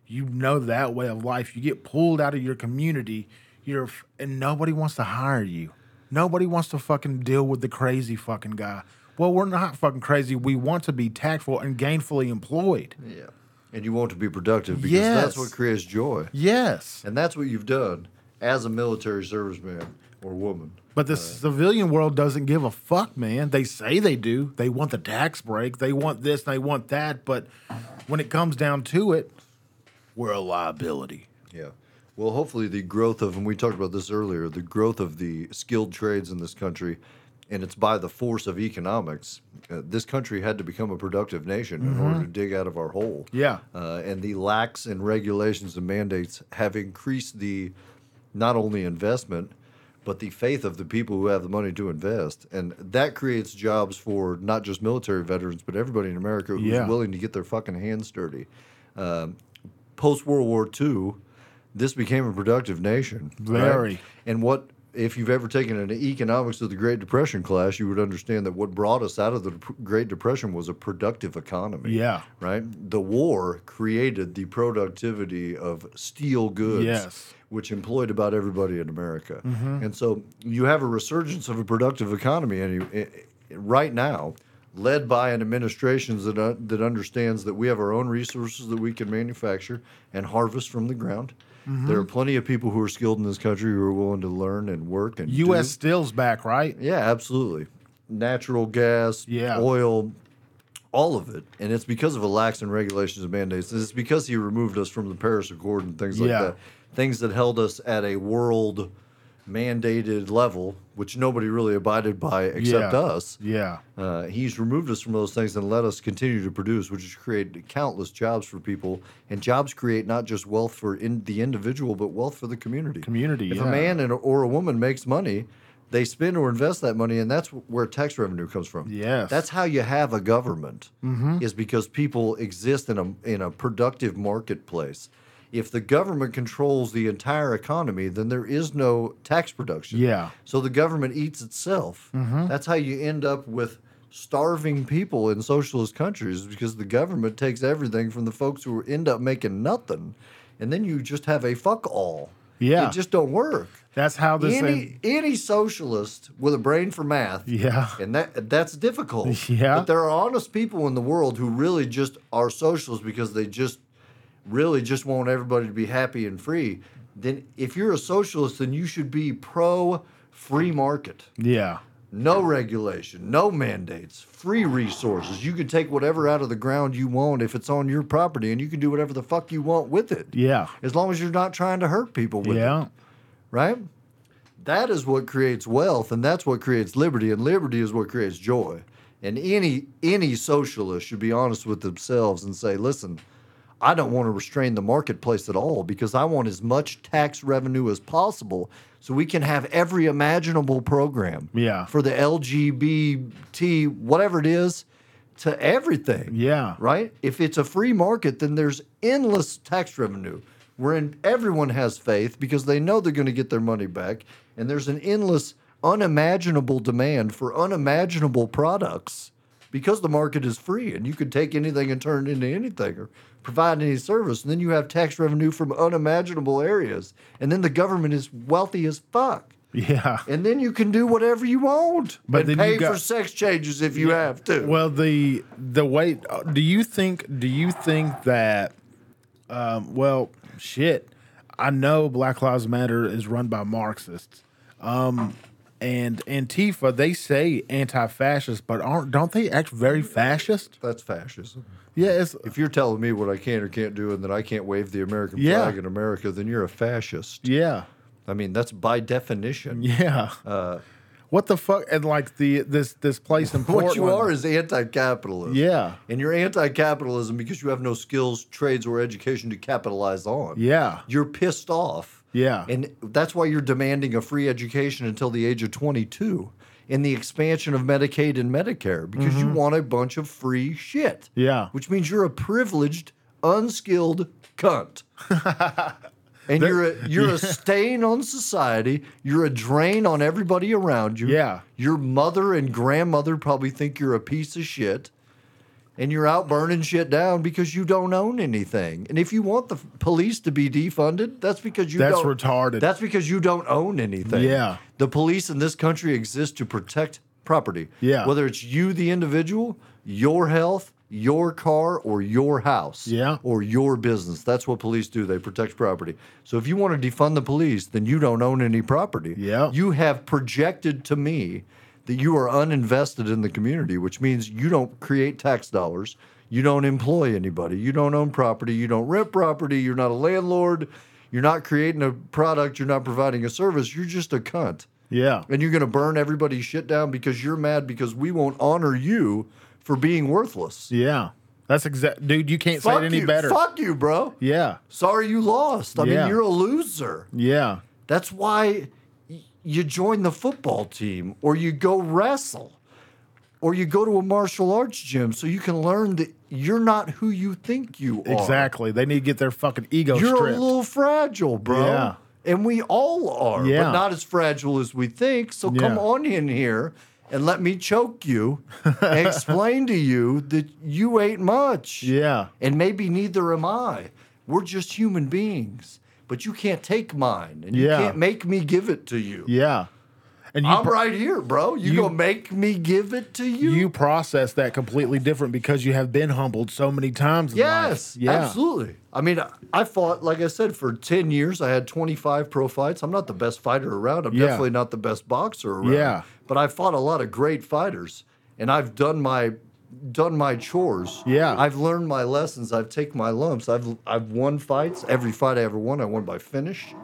You know that way of life. You get pulled out of your community. You're and nobody wants to hire you. Nobody wants to fucking deal with the crazy fucking guy. Well, we're not fucking crazy. We want to be tactful and gainfully employed. Yeah. And you want to be productive because yes. that's what creates joy. Yes. And that's what you've done as a military serviceman or woman. But the uh, civilian world doesn't give a fuck, man. They say they do. They want the tax break. They want this, they want that. But when it comes down to it, we're a liability. Yeah. Well, hopefully the growth of, and we talked about this earlier, the growth of the skilled trades in this country, and it's by the force of economics. Uh, this country had to become a productive nation mm-hmm. in order to dig out of our hole. Yeah. Uh, and the lax in regulations and mandates have increased the... not only investment, but the faith of the people who have the money to invest. And that creates jobs for not just military veterans, but everybody in America who's yeah. willing to get their fucking hands dirty. Um, post-World War Two, this became a productive nation. Very. Right? And what, if you've ever taken an economics of the Great Depression class, you would understand that what brought us out of the Great Depression was a productive economy. Yeah. Right? The war created the productivity of steel goods. Yes. Which employed about everybody in America. Mm-hmm. And so you have a resurgence of a productive economy and you, it, it, right now, led by an administration that, uh, that understands that we have our own resources that we can manufacture and harvest from the ground. Mm-hmm. There are plenty of people who are skilled in this country who are willing to learn and work. And U S do. Steel's back, right? Yeah, absolutely. Natural gas, yeah. oil, all of it. And it's because of a lax in regulations and mandates. It's because he removed us from the Paris Accord and things like yeah. that. Things that held us at a world-mandated level, which nobody really abided by except yeah. us. Yeah. Uh, he's removed us from those things and let us continue to produce, which has created countless jobs for people. And jobs create not just wealth for in the individual, but wealth for the community. Community, If yeah. a man and, or a woman makes money, they spend or invest that money, and that's where tax revenue comes from. Yes. That's how you have a government, mm-hmm. is because people exist in a in a productive marketplace. If the government controls the entire economy, then there is no tax production. Yeah. So the government eats itself. Mm-hmm. That's how you end up with starving people in socialist countries because the government takes everything from the folks who end up making nothing, and then you just have a fuck all. Yeah. It just don't work. That's how this any thing... any socialist with a brain for math. Yeah. And that that's difficult. Yeah. But there are honest people in the world who really just are socialists because they just really just want everybody to be happy and free. Then if you're a socialist, then you should be pro free market. Yeah. No regulation, no mandates, free resources. You can take whatever out of the ground you want if it's on your property, and you can do whatever the fuck you want with it. Yeah. As long as you're not trying to hurt people with yeah. it. Right? That is what creates wealth, and that's what creates liberty, and liberty is what creates joy. And any any socialist should be honest with themselves and say, listen, I don't want to restrain the marketplace at all because I want as much tax revenue as possible so we can have every imaginable program yeah. for the L G B T, whatever it is, to everything. Yeah. Right? If it's a free market, then there's endless tax revenue wherein everyone has faith because they know they're going to get their money back, and there's an endless unimaginable demand for unimaginable products because the market is free and you can take anything and turn it into anything or provide any service, and then you have tax revenue from unimaginable areas, and then the government is wealthy as fuck. Yeah. And then you can do whatever you want, but and pay got, for sex changes if you yeah, have to. Well, the the way do you think do you think that um, well shit, I know Black Lives Matter is run by Marxists. Um, and Antifa, they say anti-fascist, but aren't don't they act very fascist? That's fascism. Yeah, it's, if you're telling me what I can or can't do and that I can't wave the American yeah. flag in America, then you're a fascist. Yeah. I mean, that's by definition. Yeah. Uh, what the fuck? And like the this this place in Portland. What you are is anti-capitalism. Yeah. And you're anti-capitalism because you have no skills, trades, or education to capitalize on. Yeah. You're pissed off. Yeah. And that's why you're demanding a free education until the age of twenty-two and the expansion of Medicaid and Medicare because mm-hmm. you want a bunch of free shit. Yeah. Which means you're a privileged, unskilled cunt. And you're a, you're yeah. a stain on society. You're a drain on everybody around you. Yeah. Your mother and grandmother probably think you're a piece of shit. And you're out burning shit down because you don't own anything. And if you want the police to be defunded, that's because you that's don't... That's retarded. That's because you don't own anything. Yeah. The police in this country exist to protect property. Yeah. Whether it's you, the individual, your health, your car, or your house. Yeah. Or your business. That's what police do. They protect property. So if you want to defund the police, then you don't own any property. Yeah. You have projected to me that you are uninvested in the community, which means you don't create tax dollars, you don't employ anybody, you don't own property, you don't rent property, you're not a landlord, you're not creating a product, you're not providing a service, you're just a cunt. Yeah. And you're going to burn everybody's shit down because you're mad because we won't honor you for being worthless. Yeah. That's exact, dude, you can't fuck say it any you. better. Fuck you, bro. Yeah. Sorry you lost. I yeah. mean, you're a loser. Yeah. That's why you join the football team, or you go wrestle, or you go to a martial arts gym so you can learn that you're not who you think you are. Exactly. They need to get their fucking ego you're stripped. You're a little fragile, bro. Yeah. And we all are, yeah. but not as fragile as we think. So yeah. come on in here and let me choke you and explain to you that you ain't much. Yeah. And maybe neither am I. We're just human beings. But you can't take mine, and you yeah. can't make me give it to you. Yeah. And you I'm pro- right here, bro. You, you gonna make me give it to you? You process that completely different because you have been humbled so many times in yes, life. Yeah. Absolutely. I mean, I fought, like I said, for ten years. I had twenty-five pro fights. I'm not the best fighter around. I'm yeah. definitely not the best boxer around. Yeah. But I fought a lot of great fighters, and I've done my done my chores. Yeah. I've learned my lessons. I've taken my lumps. I've I've won fights. Every fight I ever won, I won by finish.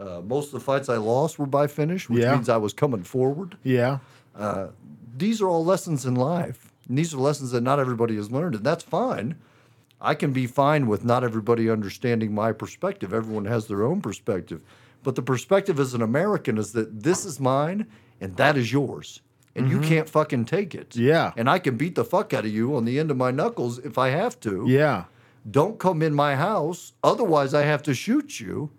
Uh, most of the fights I lost were by finish, which yeah. means I was coming forward. Yeah. Uh, these are all lessons in life. And these are lessons that not everybody has learned, and that's fine. I can be fine with not everybody understanding my perspective. Everyone has their own perspective. But the perspective as an American is that this is mine and that is yours. And mm-hmm. you can't fucking take it. Yeah. And I can beat the fuck out of you on the end of my knuckles if I have to. Yeah. Don't come in my house. Otherwise, I have to shoot you.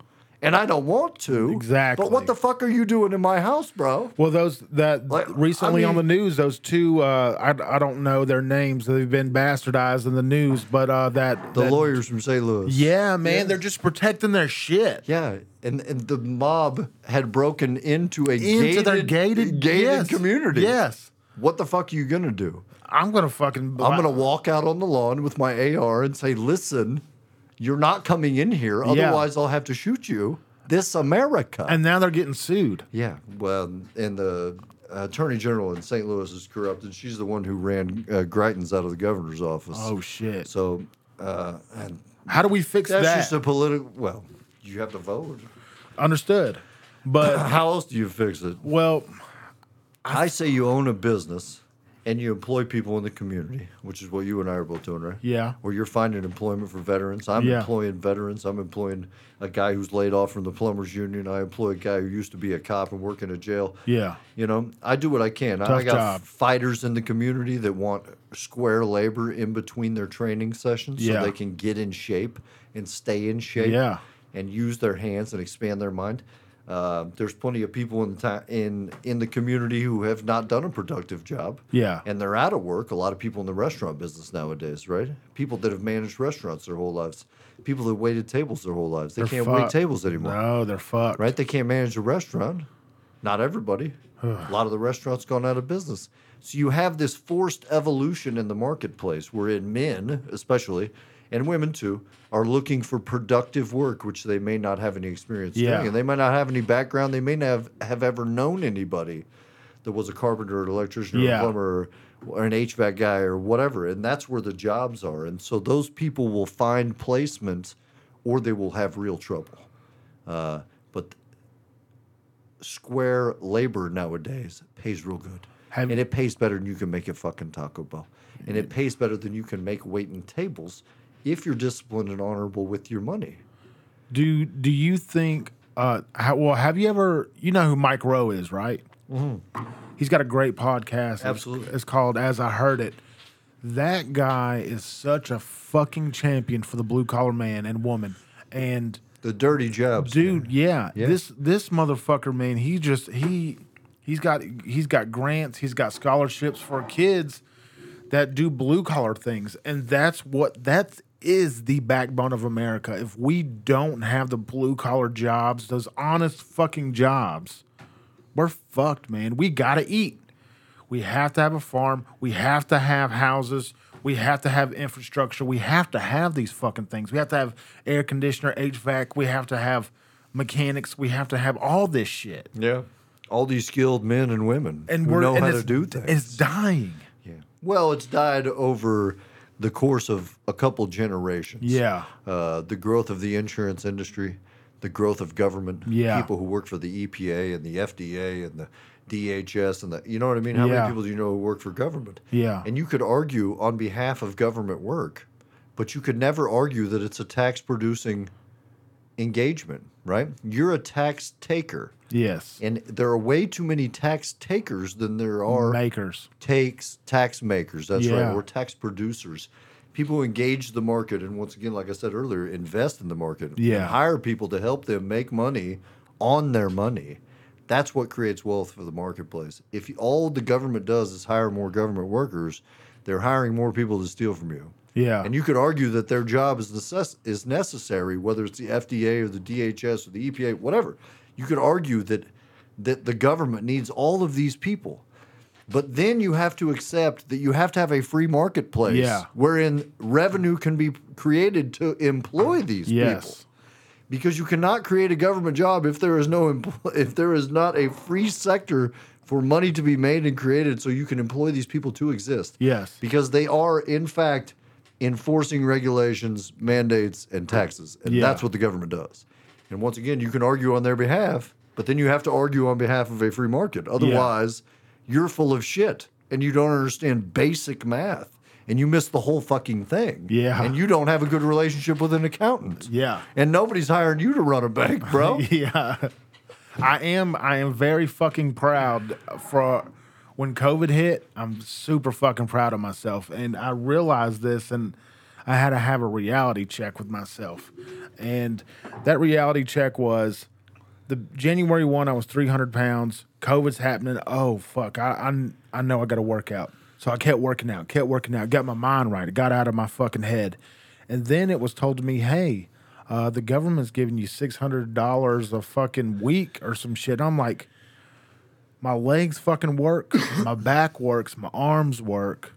and I don't want to. Exactly. But what the fuck are you doing in my house, bro? Well, those that like, recently I mean, on the news, those two, uh, I, I don't know their names. They've been bastardized in the news, but uh, that... The that, lawyers from Saint Louis. Yeah, man. Yeah. They're just protecting their shit. Yeah. And, and the mob had broken into a into gated, their gated, gated yes. community. Yes. What the fuck are you going to do? I'm going to fucking... Bl- I'm going to walk out on the lawn with my A R and say, listen, you're not coming in here. Otherwise, yeah. I'll have to shoot you. This America. And now they're getting sued. Yeah. Well, and the attorney general in Saint Louis is corrupt, and she's the one who ran uh, Greitens out of the governor's office. Oh, shit. So... Uh, and how do we fix that's that? That's just a political... Well, you have to vote. Understood. But... How else do you fix it? Well... I say you own a business and you employ people in the community, which is what you and I are both doing, right? Yeah. Where you're finding employment for veterans. I'm yeah. employing veterans. I'm employing a guy who's laid off from the plumbers union. I employ a guy who used to be a cop and work in a jail. Yeah. You know, I do what I can. Tough I got job. fighters in the community that want square labor in between their training sessions yeah. so they can get in shape and stay in shape yeah. and use their hands and expand their mind. Uh, there's plenty of people in the t- in in the community who have not done a productive job. Yeah. And they're out of work. A lot of people in the restaurant business nowadays, right? People that have managed restaurants their whole lives. People that waited tables their whole lives. They they're can't fucked. wait tables anymore. No, they're fucked. Right? They can't manage a restaurant. Not everybody. A lot of the restaurants gone out of business. So you have this forced evolution in the marketplace wherein men, especially, and women, too, are looking for productive work, which they may not have any experience yeah. doing. And they might not have any background. They may not have, have ever known anybody that was a carpenter or an electrician or yeah. a plumber or, or an H V A C guy or whatever. And that's where the jobs are. And so those people will find placements or they will have real trouble. Uh, but square labor nowadays pays real good. Have, and it pays better than you can make at fucking Taco Bell. And it pays better than you can make waiting tables if you're disciplined and honorable with your money. Do do you think, uh, how, well, have you ever, you know who Mike Rowe is, right? Mm-hmm. He's got a great podcast. Absolutely. It's, it's called As I Heard It. That guy is such a fucking champion for the blue-collar man and woman. And the dirty jobs. Dude, yeah, yeah. This this motherfucker, man, he just, he, he's got he's got grants, he's got scholarships for kids that do blue-collar things. And that's what, that's is the backbone of America. If we don't have the blue-collar jobs, those honest fucking jobs, we're fucked, man. We gotta eat. We have to have a farm. We have to have houses. We have to have infrastructure. We have to have these fucking things. We have to have air conditioner, H V A C. We have to have mechanics. We have to have all this shit. Yeah. All these skilled men and women and who know and how to do things. It's dying. Yeah. Well, it's died over... the course of a couple generations. Yeah. Uh, the growth of the insurance industry, the growth of government, yeah. people who work for the E P A and the F D A and the D H S and the, you know what I mean? How yeah. many people do you know who work for government? Yeah. And you could argue on behalf of government work, but you could never argue that it's a tax-producing engagement, right? You're a tax taker. Yes. And there are way too many tax takers than there are makers. Takes tax makers. That's yeah. right. We're tax producers. People who engage the market and once again, like I said earlier, invest in the market. Yeah. And hire people to help them make money on their money. That's what creates wealth for the marketplace. If you, all the government does is hire more government workers, they're hiring more people to steal from you. Yeah. And you could argue that their job is necess- is necessary, whether it's the F D A or the D H S or the E P A, whatever. You could argue that that the government needs all of these people. But then you have to accept that you have to have a free marketplace yeah. wherein revenue can be created to employ these yes. people. Because you cannot create a government job if there is no empl- if there is not a free sector for money to be made and created so you can employ these people to exist. Yes. Because they are, in fact, enforcing regulations, mandates, and taxes. And yeah. that's what the government does. And once again, you can argue on their behalf, but then you have to argue on behalf of a free market. Otherwise, yeah. you're full of shit, and you don't understand basic math, and you miss the whole fucking thing. Yeah. And you don't have a good relationship with an accountant. Yeah. And nobody's hiring you to run a bank, bro. yeah. I am I am very fucking proud for when COVID hit, I'm super fucking proud of myself, and I realized this, and I had to have a reality check with myself. And that reality check was the January first, I was three hundred pounds. COVID's happening. Oh, fuck. I, I, I know I got to work out. So I kept working out, kept working out, got my mind right. It got out of my fucking head. And then it was told to me, hey, uh, the government's giving you six hundred dollars a fucking week or some shit. And I'm like, my legs fucking work. My back works. My arms work.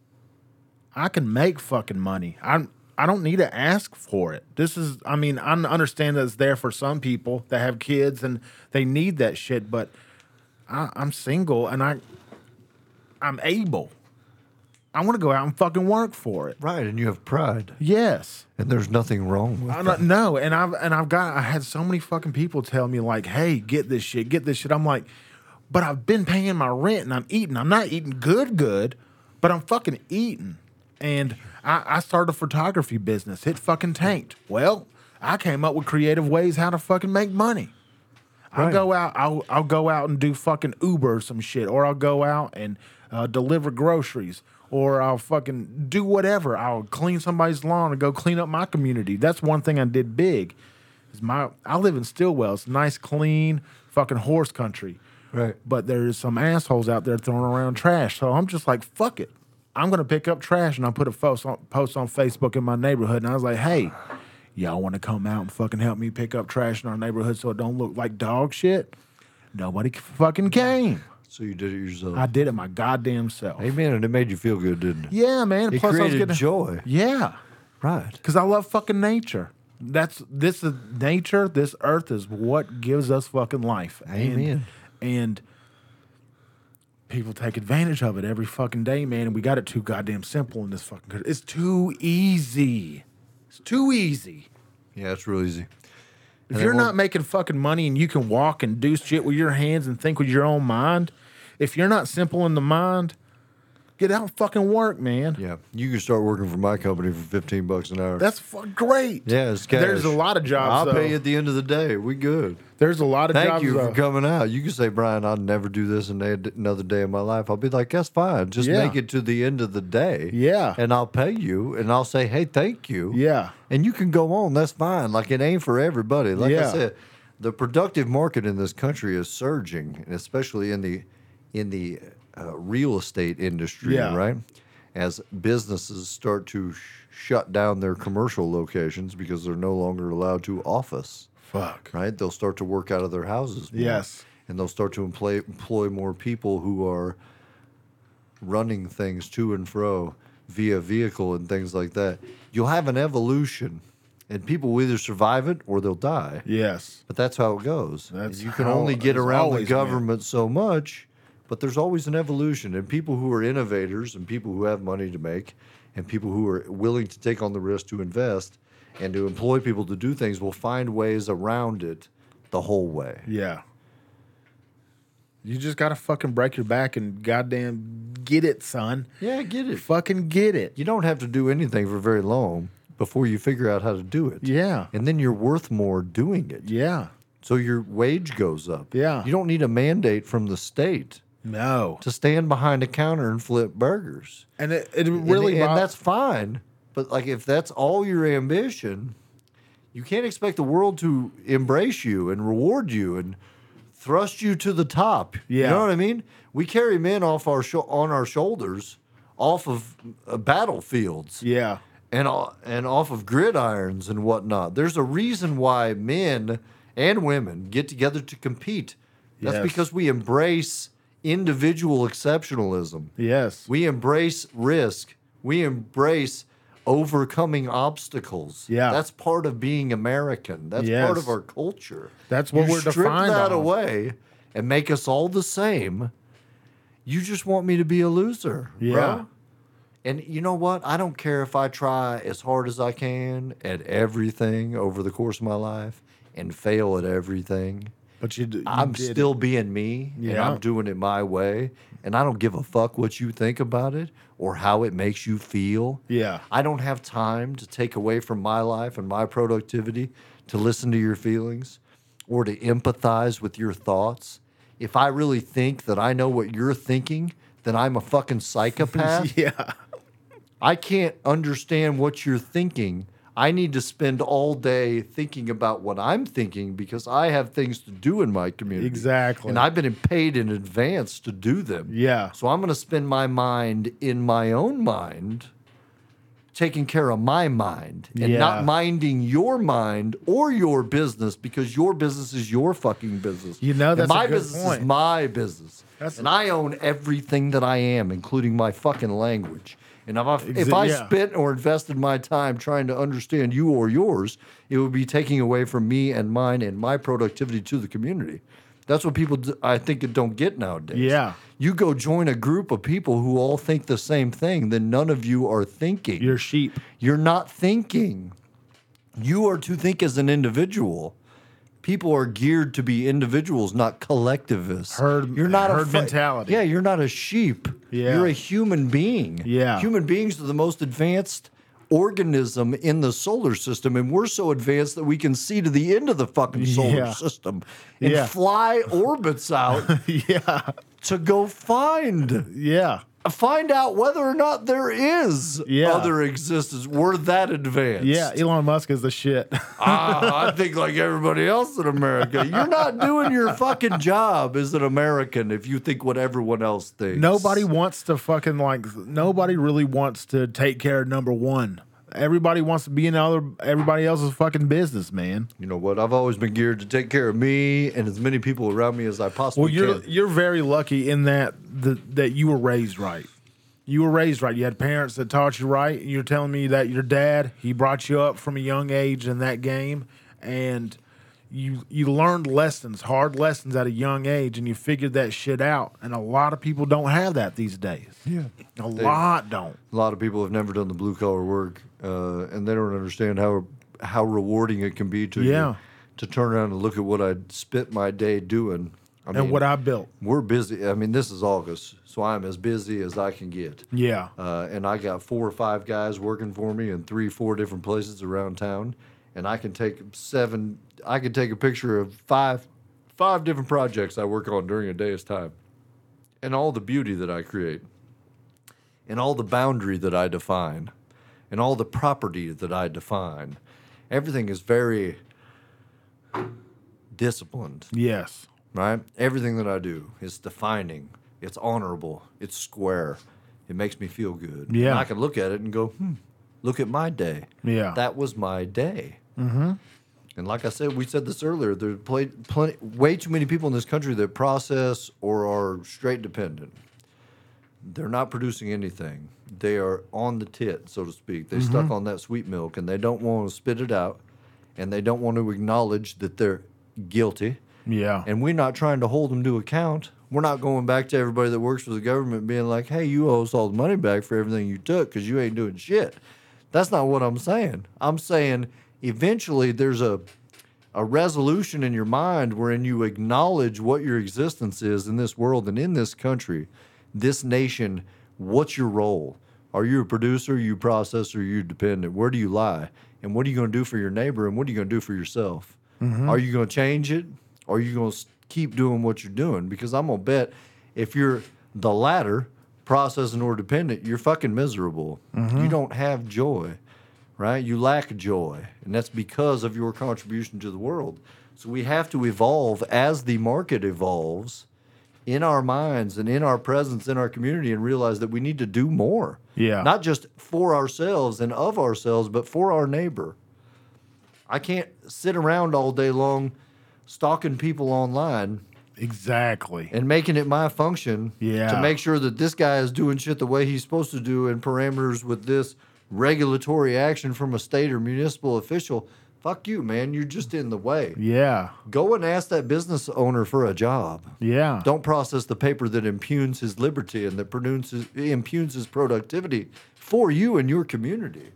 I can make fucking money. I'm, I don't need to ask for it. This is, I mean, I understand that it's there for some people that have kids and they need that shit, but I, I'm single and I, I'm able. I want to go out and fucking work for it. Right, and you have pride. Yes. And there's nothing wrong with I, that. No, and I've, and I've got, I had so many fucking people tell me like, hey, get this shit, get this shit. I'm like, but I've been paying my rent and I'm eating. I'm not eating good, good, but I'm fucking eating. And I, I started a photography business. It fucking tanked. Well, I came up with creative ways how to fucking make money. Right. I'll go out. I'll I'll go out and do fucking Uber or some shit, or I'll go out and uh, deliver groceries, or I'll fucking do whatever. I'll clean somebody's lawn or go clean up my community. That's one thing I did big. Is my I live in Stillwell. It's nice, clean, fucking horse country. Right. But there's some assholes out there throwing around trash. So I'm just like, fuck it. I'm going to pick up trash, and I'll put a post on, post on Facebook in my neighborhood. And I was like, hey, y'all want to come out and fucking help me pick up trash in our neighborhood so it don't look like dog shit? Nobody fucking came. So you did it yourself. I did it my goddamn self. Amen, and it made you feel good, didn't it? Yeah, man. It Plus, created I was getting, joy. Yeah. Right. Because I love fucking nature. That's This is nature. This earth is what gives us fucking life. Amen. And... and people take advantage of it every fucking day, man, and we got it too goddamn simple in this fucking country. It's too easy. It's too easy. Yeah, it's real easy. If and you're not making fucking money and you can walk and do shit with your hands and think with your own mind, if you're not simple in the mind, get out and fucking work, man. Yeah, you can start working for my company for fifteen bucks an hour. That's fucking great. Yeah, it's cash. There's a lot of jobs, I'll though. pay you at the end of the day. We good. There's a lot of Thank jobs. Thank you for uh, coming out. You can say, Brian, I'll never do this another day of my life. I'll be like, that's fine. Just yeah. make it to the end of the day. Yeah. And I'll pay you. And I'll say, hey, thank you. Yeah. And you can go on. That's fine. Like, it ain't for everybody. Like yeah. I said, the productive market in this country is surging, especially in the in the uh, real estate industry, yeah. right? As businesses start to sh- shut down their commercial locations because they're no longer allowed to office. Fuck. Right? They'll start to work out of their houses more, yes. And they'll start to employ, employ more people who are running things to and fro via vehicle and things like that. You'll have an evolution, and people will either survive it or they'll die. Yes. But that's how it goes. That's you can how, only get around always, the government man. so much, but there's always an evolution. And people who are innovators and people who have money to make and people who are willing to take on the risk to invest and to employ people to do things, will find ways around it the whole way. Yeah. You just got to fucking break your back and goddamn get it, son. Yeah, get it. Fucking get it. You don't have to do anything for very long before you figure out how to do it. Yeah. And then you're worth more doing it. Yeah. So your wage goes up. Yeah. You don't need a mandate from the state. No. To stand behind a counter and flip burgers. And it, it really... And, and that's fine. But, like, if that's all your ambition, you can't expect the world to embrace you and reward you and thrust you to the top. Yeah. You know what I mean? We carry men off our sho- on our shoulders off of uh, battlefields. Yeah. And, uh, and off of gridirons and whatnot. There's a reason why men and women get together to compete. That's yes. because we embrace individual exceptionalism. Yes. We embrace risk. We embrace... overcoming obstacles. Yeah. That's part of being American. That's yes. part of our culture. That's what you we're strip defined that on. away and make us all the same. You just want me to be a loser, yeah. bro. And you know what? I don't care if I try as hard as I can at everything over the course of my life and fail at everything. But you, d- you I'm did still it. being me, yeah. and I'm doing it my way, and I don't give a fuck what you think about it or how it makes you feel. Yeah, I don't have time to take away from my life and my productivity to listen to your feelings or to empathize with your thoughts. If I really think that I know what you're thinking, then I'm a fucking psychopath. yeah. I can't understand what you're thinking. I need to spend all day thinking about what I'm thinking because I have things to do in my community. Exactly. And I've been paid in advance to do them. Yeah. So I'm going to spend my mind in my own mind, taking care of my mind and yeah. not minding your mind or your business because your business is your fucking business. You know, that's and my a good business point. Is my business. That's and a- I own everything that I am, including my fucking language. And if I, if I yeah. spent or invested my time trying to understand you or yours, it would be taking away from me and mine and my productivity to the community. That's what people, do, I think, don't get nowadays. Yeah. You go join a group of people who all think the same thing, then none of you are thinking. You're sheep. You're not thinking. You are to think as an individual. People are geared to be individuals, not collectivists. Herd, you're not herd a, mentality. Yeah, you're not a sheep. Yeah. You're a human being. Yeah. Human beings are the most advanced organism in the solar system, and we're so advanced that we can see to the end of the fucking solar yeah. system and yeah. fly orbits out yeah. to go find. Yeah. Find out whether or not there is yeah. other existence. We're that advanced. Yeah, Elon Musk is the shit. ah, I think like everybody else in America. You're not doing your fucking job as an American if you think what everyone else thinks. Nobody wants to fucking like, nobody really wants to take care of number one. Everybody wants to be in other everybody else's fucking business, man. You know what? I've always been geared to take care of me and as many people around me as I possibly well, you're, can. Well, you're very lucky in that the, that you were raised right. You were raised right. You had parents that taught you right. You're telling me that your dad, he brought you up from a young age in that game, and you you learned lessons, hard lessons at a young age, and you figured that shit out. And a lot of people don't have that these days. Yeah. A they, lot don't. A lot of people have never done the blue-collar work. Uh, and they don't understand how how rewarding it can be to yeah. you to turn around and look at what I spent my day doing. I and mean, what I built. We're busy. I mean, this is August, so I'm as busy as I can get. Yeah. Uh, and I got four or five guys working for me in three, four different places around town, and I can take seven. I can take a picture of five, five different projects I work on during a day's time, and all the beauty that I create, and all the boundary that I define. And all the property that I define, everything is very disciplined. Yes. Right? Everything that I do is defining. It's honorable. It's square. It makes me feel good. Yeah. And I can look at it and go, hmm, look at my day. Yeah. That was my day. Mm-hmm. And like I said, we said this earlier, there are plenty, way too many people in this country that process or are straight dependent. They're not producing anything. They are on the tit, so to speak. They're mm-hmm. stuck on that sweet milk, and they don't want to spit it out, and they don't want to acknowledge that they're guilty. Yeah. And we're not trying to hold them to account. We're not going back to everybody that works for the government being like, hey, you owe us all the money back for everything you took because you ain't doing shit. That's not what I'm saying. I'm saying eventually there's a a resolution in your mind wherein you acknowledge what your existence is in this world and in this country, this nation. What's your role? Are you a producer, you processor, you dependent? Where do you lie? And what are you going to do for your neighbor? And what are you going to do for yourself? Mm-hmm. Are you going to change it? Or are you going to keep doing what you're doing? Because I'm going to bet if you're the latter, processing or dependent, you're fucking miserable. Mm-hmm. You don't have joy, right? You lack joy. And that's because of your contribution to the world. So we have to evolve as the market evolves in our minds and in our presence in our community and realize that we need to do more. Yeah. Not just for ourselves and of ourselves, but for our neighbor. I can't sit around all day long stalking people online. Exactly. And making it my function yeah. to make sure that this guy is doing shit the way he's supposed to do in parameters with this regulatory action from a state or municipal official. Fuck you, man. You're just in the way. Yeah. Go and ask that business owner for a job. Yeah. Don't process the paper that impugns his liberty and that produces, impugns his productivity for you and your community.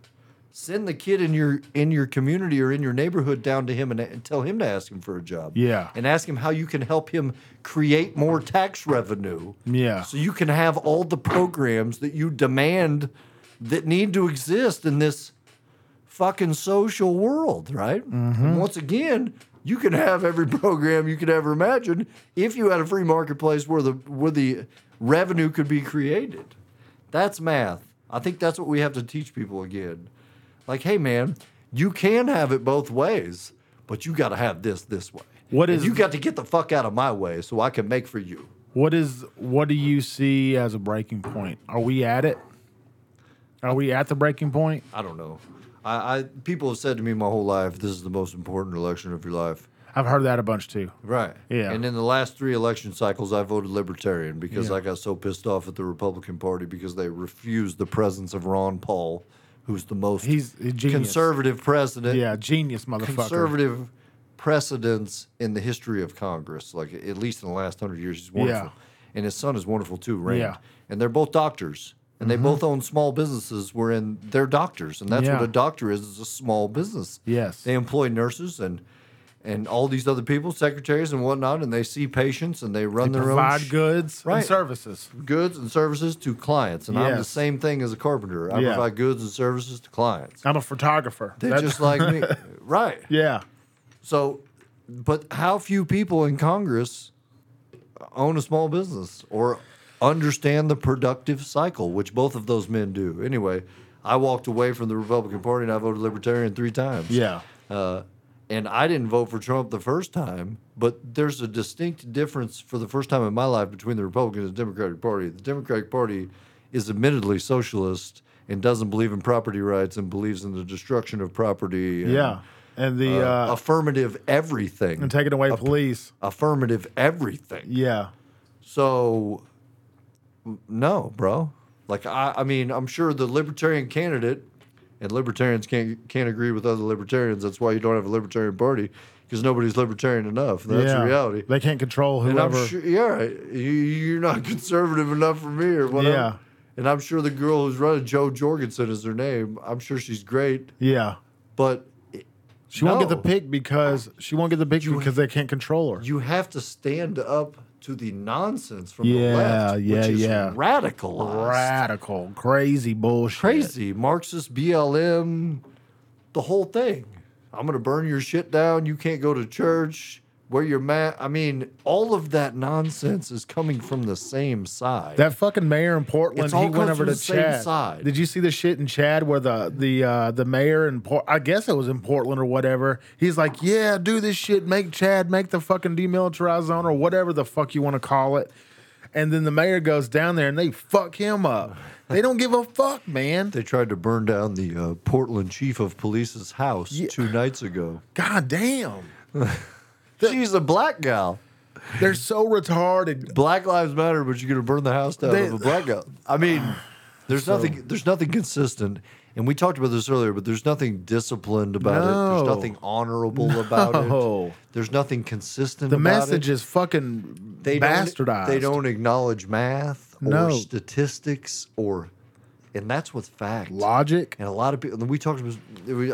Send the kid in your in your community or in your neighborhood down to him and, and tell him to ask him for a job. Yeah. And ask him how you can help him create more tax revenue. Yeah. So you can have all the programs that you demand that need to exist in this fucking social world, right? Mm-hmm. And once again, you can have every program you could ever imagine if you had a free marketplace where the where the revenue could be created. That's math. I think that's what we have to teach people again. Like, hey, man, you can have it both ways, but you got to have this this way. What is, and you got to get the fuck out of my way so I can make for you. What is? What do you see as a breaking point? Are we at it? Are we at the breaking point? I don't know. I, I people have said to me my whole life, this is the most important election of your life. I've heard that a bunch too. Right. Yeah. And in the last three election cycles, I voted Libertarian because yeah. I got so pissed off at the Republican Party because they refused the presence of Ron Paul, who's the most He's conservative president. Yeah, genius motherfucker. Conservative precedents in the history of Congress, like at least in the last hundred years. He's wonderful. Yeah. And his son is wonderful too, Randy. Yeah. And they're both doctors. And they mm-hmm. both own small businesses wherein they're doctors. And that's yeah. what a doctor is, is a small business. Yes. They employ nurses and and all these other people, secretaries and whatnot, and they see patients and they run they their provide own... provide sh- goods right. and services. Goods and services to clients. And yes. I'm the same thing as a carpenter. I yeah. provide goods and services to clients. I'm a photographer. They're that's- just like me. Right. Yeah. So, but how few people in Congress own a small business or... understand the productive cycle, which both of those men do. Anyway, I walked away from the Republican Party and I voted Libertarian three times. Yeah. Uh, and I didn't vote for Trump the first time, but there's a distinct difference for the first time in my life between the Republican and the Democratic Party. The Democratic Party is admittedly socialist and doesn't believe in property rights and believes in the destruction of property. And, yeah. And the uh, uh, affirmative everything. And taking away Aff- police. Affirmative everything. Yeah. So... no, bro. Like, I, I mean, I'm sure the Libertarian candidate, and Libertarians can't can't agree with other Libertarians. That's why you don't have a Libertarian party, because nobody's Libertarian enough. That's yeah. the reality. They can't control whoever. And I'm sure, yeah, you, you're not conservative enough for me or whatever. Yeah. And I'm sure the girl who's running, Jo Jorgensen is her name. I'm sure she's great. Yeah. But she no. won't get the pick because she won't get the pick you, because they can't control her. You have to stand up to the nonsense from yeah, the left, which yeah, is yeah. radicalized. Radical, crazy bullshit. Crazy, Marxist, B L M, the whole thing. I'm going to burn your shit down. You can't go to church. Wear your mask. I mean, all of that nonsense is coming from the same side. That fucking mayor in Portland, he went over to Chad. Side. Did you see the shit in Chad where the the uh, the mayor in Port? I guess it was in Portland or whatever. He's like, yeah, do this shit. Make Chad, make the fucking demilitarized zone or whatever the fuck you want to call it. And then the mayor goes down there and they fuck him up. They don't give a fuck, man. They tried to burn down the uh, Portland chief of police's house yeah. two nights ago. God damn. She's a black gal. They're so retarded. Black Lives Matter, but you're going to burn the house down they, of a black gal. I mean, there's so. nothing There's nothing consistent. And we talked about this earlier, but there's nothing disciplined about no. it. There's nothing honorable no. about it. There's nothing consistent the about it. The message is fucking they bastardized. They don't acknowledge math or no. statistics or... and that's what's fact. Logic. And a lot of people... we talked about,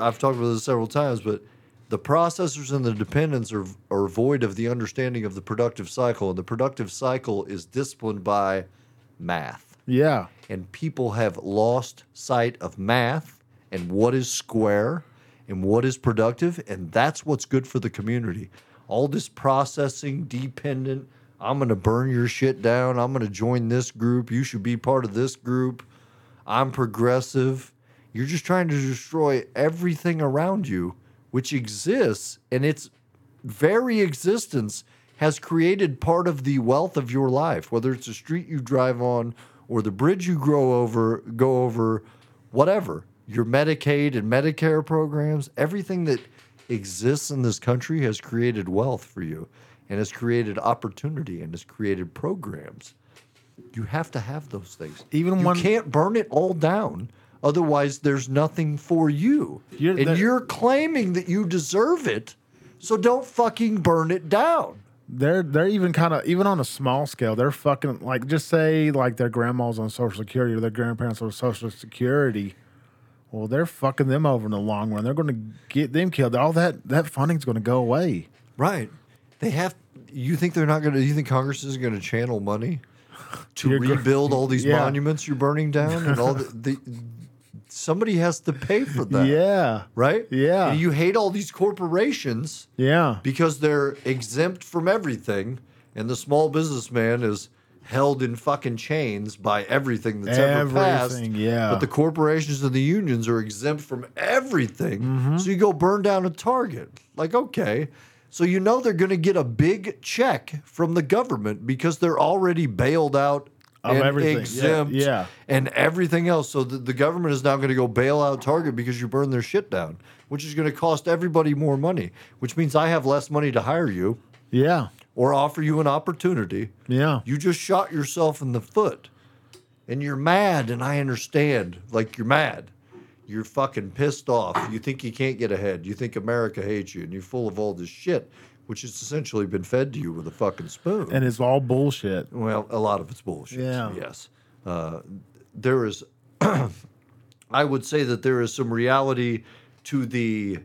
I've talked about this several times, but... the processors and the dependents are are void of the understanding of the productive cycle, and the productive cycle is disciplined by math. Yeah. And people have lost sight of math and what is square and what is productive, and that's what's good for the community. All this processing, dependent, I'm going to burn your shit down, I'm going to join this group, you should be part of this group, I'm progressive. You're just trying to destroy everything around you, which exists, and its very existence has created part of the wealth of your life, whether it's the street you drive on or the bridge you grow over, go over, whatever. Your Medicaid and Medicare programs, everything that exists in this country has created wealth for you and has created opportunity and has created programs. You have to have those things. Even when you can't burn it all down. Otherwise, there's nothing for you. You're and that, you're claiming that you deserve it, so don't fucking burn it down. They're they're even kind of, even on a small scale, they're fucking, like, just say, like, their grandma's on Social Security or their grandparents on Social Security. Well, they're fucking them over in the long run. They're going to get them killed. All that, that funding's going to go away. Right. They have, you think they're not going to, you think Congress isn't going to channel money to you're rebuild gr- all these yeah. monuments you're burning down and all the... the somebody has to pay for that. Yeah. Right? Yeah. And you hate all these corporations. Yeah. Because they're exempt from everything. And the small businessman is, held in fucking chains by everything that's everything, ever passed. Yeah. But the corporations and the unions are exempt from everything. Mm-hmm. So you go burn down a Target. Like, okay. So you know they're going to get a big check from the government because they're already bailed out of and everything. exempt yeah. Yeah. and everything else. So the, the government is now going to go bail out Target because you burn their shit down, which is going to cost everybody more money, which means I have less money to hire you. Yeah. Or offer you an opportunity. Yeah. You just shot yourself in the foot, and you're mad, and I understand. Like, you're mad. You're fucking pissed off. You think you can't get ahead. You think America hates you, and you're full of all this shit, which has essentially been fed to you with a fucking spoon. And it's all bullshit. Well, a lot of it's bullshit. Yeah. Yes. Uh, there is, I would say that there is some reality to the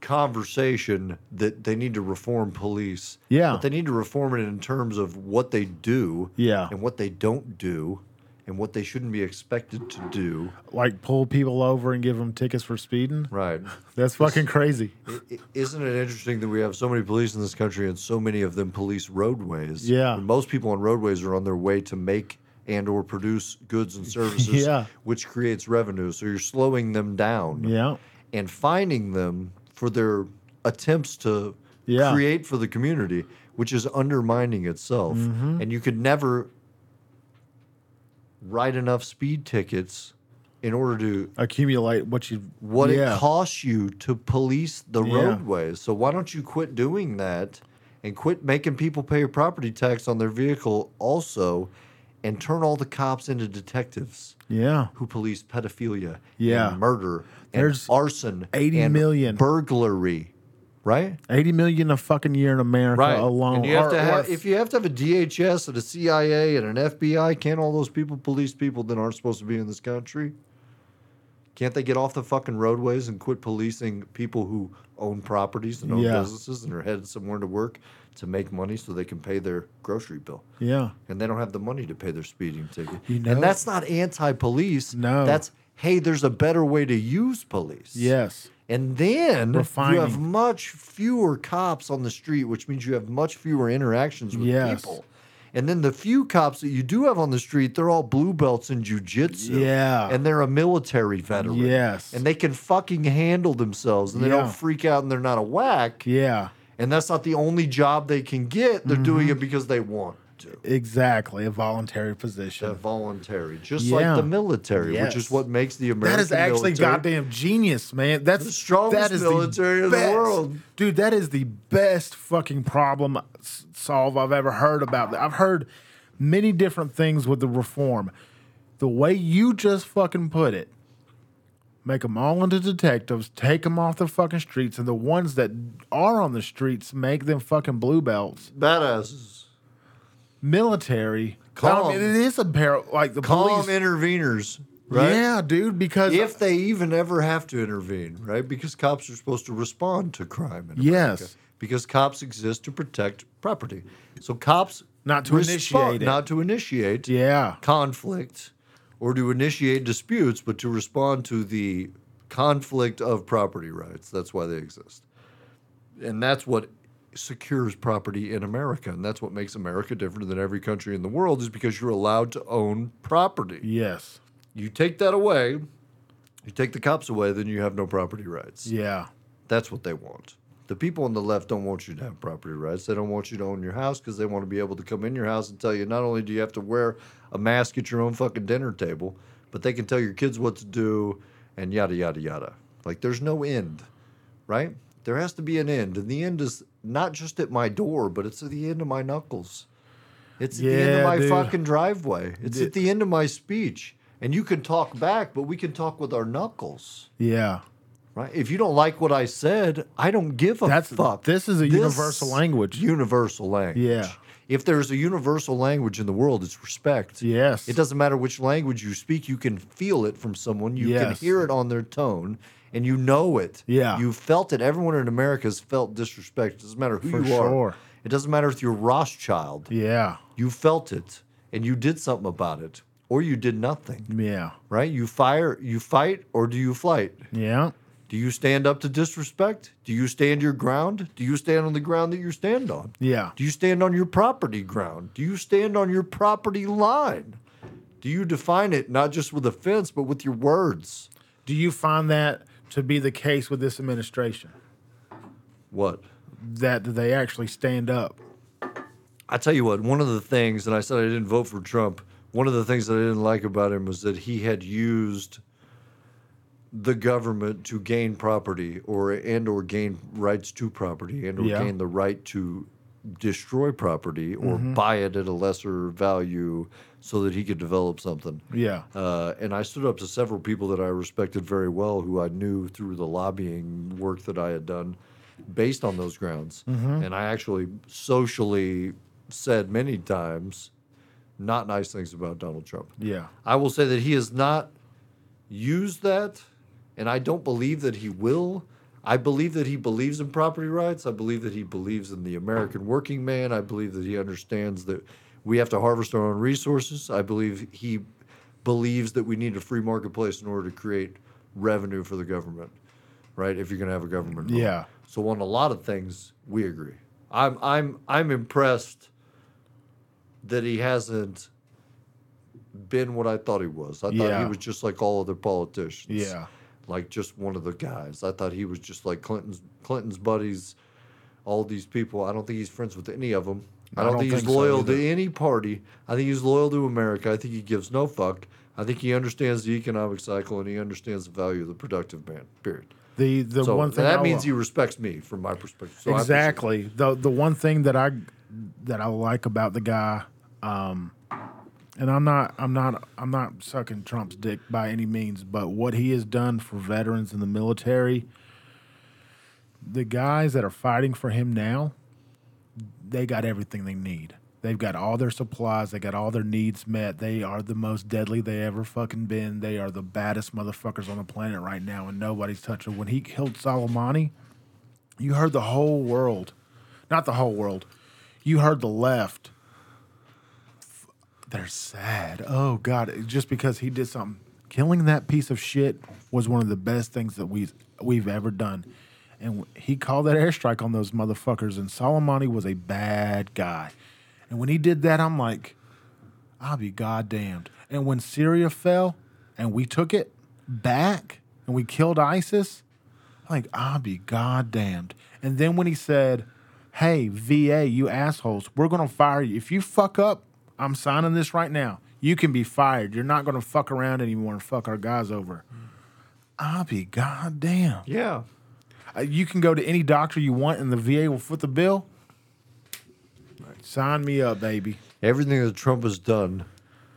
conversation that they need to reform police. Yeah. But they need to reform it in terms of what they do. Yeah. And what they don't do. And what they shouldn't be expected to do. Like pull people over and give them tickets for speeding? Right. That's fucking crazy. It, isn't it interesting that we have so many police in this country and so many of them police roadways? Yeah. And most people on roadways are on their way to make and or produce goods and services, yeah. which creates revenue. So you're slowing them down. Yeah. And fining them for their attempts to yeah. create for the community, which is undermining itself. Mm-hmm. And you could never write enough speed tickets in order to accumulate what you what yeah. it costs you to police the yeah. roadways. So why don't you quit doing that and quit making people pay a property tax on their vehicle also, and turn all the cops into detectives? Yeah, who police pedophilia? Yeah, and murder and There's arson. Eighty and million burglary. Right, eighty million a fucking year in America right. alone. And you have or, to have, if you have to have a D H S and a C I A and an F B I, can't all those people police people that aren't supposed to be in this country? Can't they get off the fucking roadways and quit policing people who own properties and own yeah. businesses and are headed somewhere to work to make money so they can pay their grocery bill? Yeah, and they don't have the money to pay their speeding ticket. You know? And that's not anti-police. No, that's hey, there's a better way to use police. Yes. And then Refining. you have much fewer cops on the street, which means you have much fewer interactions with yes. people. And then the few cops that you do have on the street, they're all blue belts in jiu-jitsu. Yeah. And they're a military veteran. Yes. And they can fucking handle themselves, and they yeah. don't freak out, and they're not a whack. Yeah. And that's not the only job they can get. They're mm-hmm. doing it because they want to. Exactly. A voluntary position. A voluntary. Just yeah. like the military, yes. which is what makes the American military. That is actually military. goddamn genius, man. That's the strongest that military the in best. the world. Dude, that is the best fucking problem solve I've ever heard about. I've heard many different things with the reform. The way you just fucking put it, make them all into detectives, take them off the fucking streets, and the ones that are on the streets, make them fucking blue belts. Badasses. Military, calm. I mean, it is a peril, like the calm police. interveners, right? Yeah, dude. Because if they even ever have to intervene, right? Because cops are supposed to respond to crime. In America, yes. Because cops exist to protect property, so cops not to respond, initiate, it. not to initiate, yeah, conflict, or to initiate disputes, but to respond to the conflict of property rights. That's why they exist, and that's what secures property in America, and that's what makes America different than every country in the world, is because you're allowed to own property. Yes. You take that away, you take the cops away, then you have no property rights. Yeah. That's what they want. The people on the left don't want you to have property rights. They don't want you to own your house because they want to be able to come in your house and tell you not only do you have to wear a mask at your own fucking dinner table, but they can tell your kids what to do and yada, yada, yada. Like, there's no end, right? There has to be an end, and the end is not just at my door, but it's at the end of my knuckles. It's at yeah, the end of my dude. fucking driveway. It's dude. at the end of my speech. And you can talk back, but we can talk with our knuckles. Yeah. Right? If you don't like what I said, I don't give a That's, fuck. This is a this universal language. Universal language. Yeah. If there's a universal language in the world, it's respect. Yes. It doesn't matter which language you speak. You can feel it from someone. You yes. can hear it on their tone. And you know it. Yeah. You felt it. Everyone in America has felt disrespect. It doesn't matter who For you sure. are. It doesn't matter if you're Rothschild. Yeah. You felt it, and you did something about it, or you did nothing. Yeah. Right? You fire, you fight, or do you flight? Yeah. Do you stand up to disrespect? Do you stand your ground? Do you stand on the ground that you stand on? Yeah. Do you stand on your property ground? Do you stand on your property line? Do you define it not just with offense, but with your words? Do you find that to be the case with this administration? What? That they actually stand up. I tell you what, one of the things, and I said I didn't vote for Trump, one of the things that I didn't like about him was that he had used the government to gain property or and or gain rights to property and or yeah. gain the right to destroy property or mm-hmm. buy it at a lesser value so that he could develop something. Yeah. Uh, and I stood up to several people that I respected very well who I knew through the lobbying work that I had done based on those grounds. Mm-hmm. And I actually socially said many times not nice things about Donald Trump. Yeah. I will say that he has not used that. And I don't believe that he will. I believe that he believes in property rights. I believe that he believes in the American working man. I believe that he understands that we have to harvest our own resources. I believe he believes that we need a free marketplace in order to create revenue for the government, right? If you're going to have a government. Yeah. Role. So on a lot of things, we agree. I'm I'm I'm impressed that he hasn't been what I thought he was. I yeah. thought he was just like all other politicians. Yeah. Like just one of the guys. I thought he was just like Clinton's Clinton's buddies, all these people. I don't think he's friends with any of them. I don't, I don't think, think he's loyal so to any party. I think he's loyal to America. I think he gives no fuck. I think he understands the economic cycle and he understands the value of the productive man, period. The the so one thing that I means love. He respects me from my perspective. So exactly. The the one thing that I that I like about the guy, um, and I'm not, I'm not, I'm not sucking Trump's dick by any means, but what he has done for veterans in the military, the guys that are fighting for him now, they got everything they need. They've got all their supplies. They got all their needs met. They are the most deadly they ever fucking been. They are the baddest motherfuckers on the planet right now, and nobody's touching them. When he killed Soleimani, you heard the whole world, not the whole world, you heard the left. They're sad. Oh, God. Just because he did something. Killing that piece of shit was one of the best things that we've, we've ever done. And he called that airstrike on those motherfuckers, and Soleimani was a bad guy. And when he did that, I'm like, I'll be goddamned. And when Syria fell and we took it back and we killed ISIS, I'm like, I'll be goddamned. And then when he said, hey, V A, you assholes, we're going to fire you. If you fuck up, I'm signing this right now. You can be fired. You're not going to fuck around anymore and fuck our guys over. I'll be goddamn. Yeah. Uh, you can go to any doctor you want, and the V A will foot the bill. Right. Sign me up, baby. Everything that Trump has done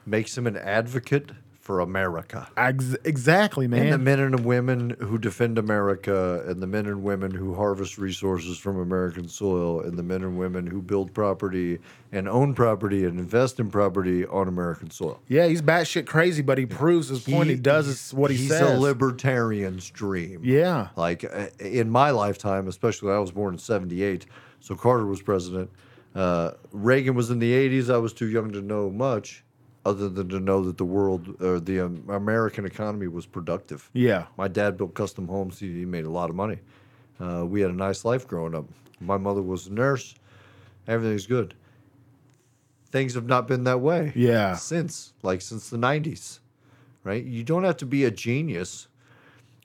makes him an advocate for America. Ex- exactly, man. And the men and women who defend America, and the men and women who harvest resources from American soil, and the men and women who build property and own property and invest in property on American soil. Yeah, he's batshit crazy, but he proves his he, point. He does what he he's says. He's a libertarian's dream. Yeah. Like, in my lifetime, especially I was born in seventy-eight, so Carter was president. Uh, Reagan was in the eighties. I was too young to know much. Other than to know that the world, or the um, American economy was productive. Yeah. My dad built custom homes. He, he made a lot of money. Uh, we had a nice life growing up. My mother was a nurse. Everything's good. Things have not been that way. Yeah. Since, like, since the nineties, right? You don't have to be a genius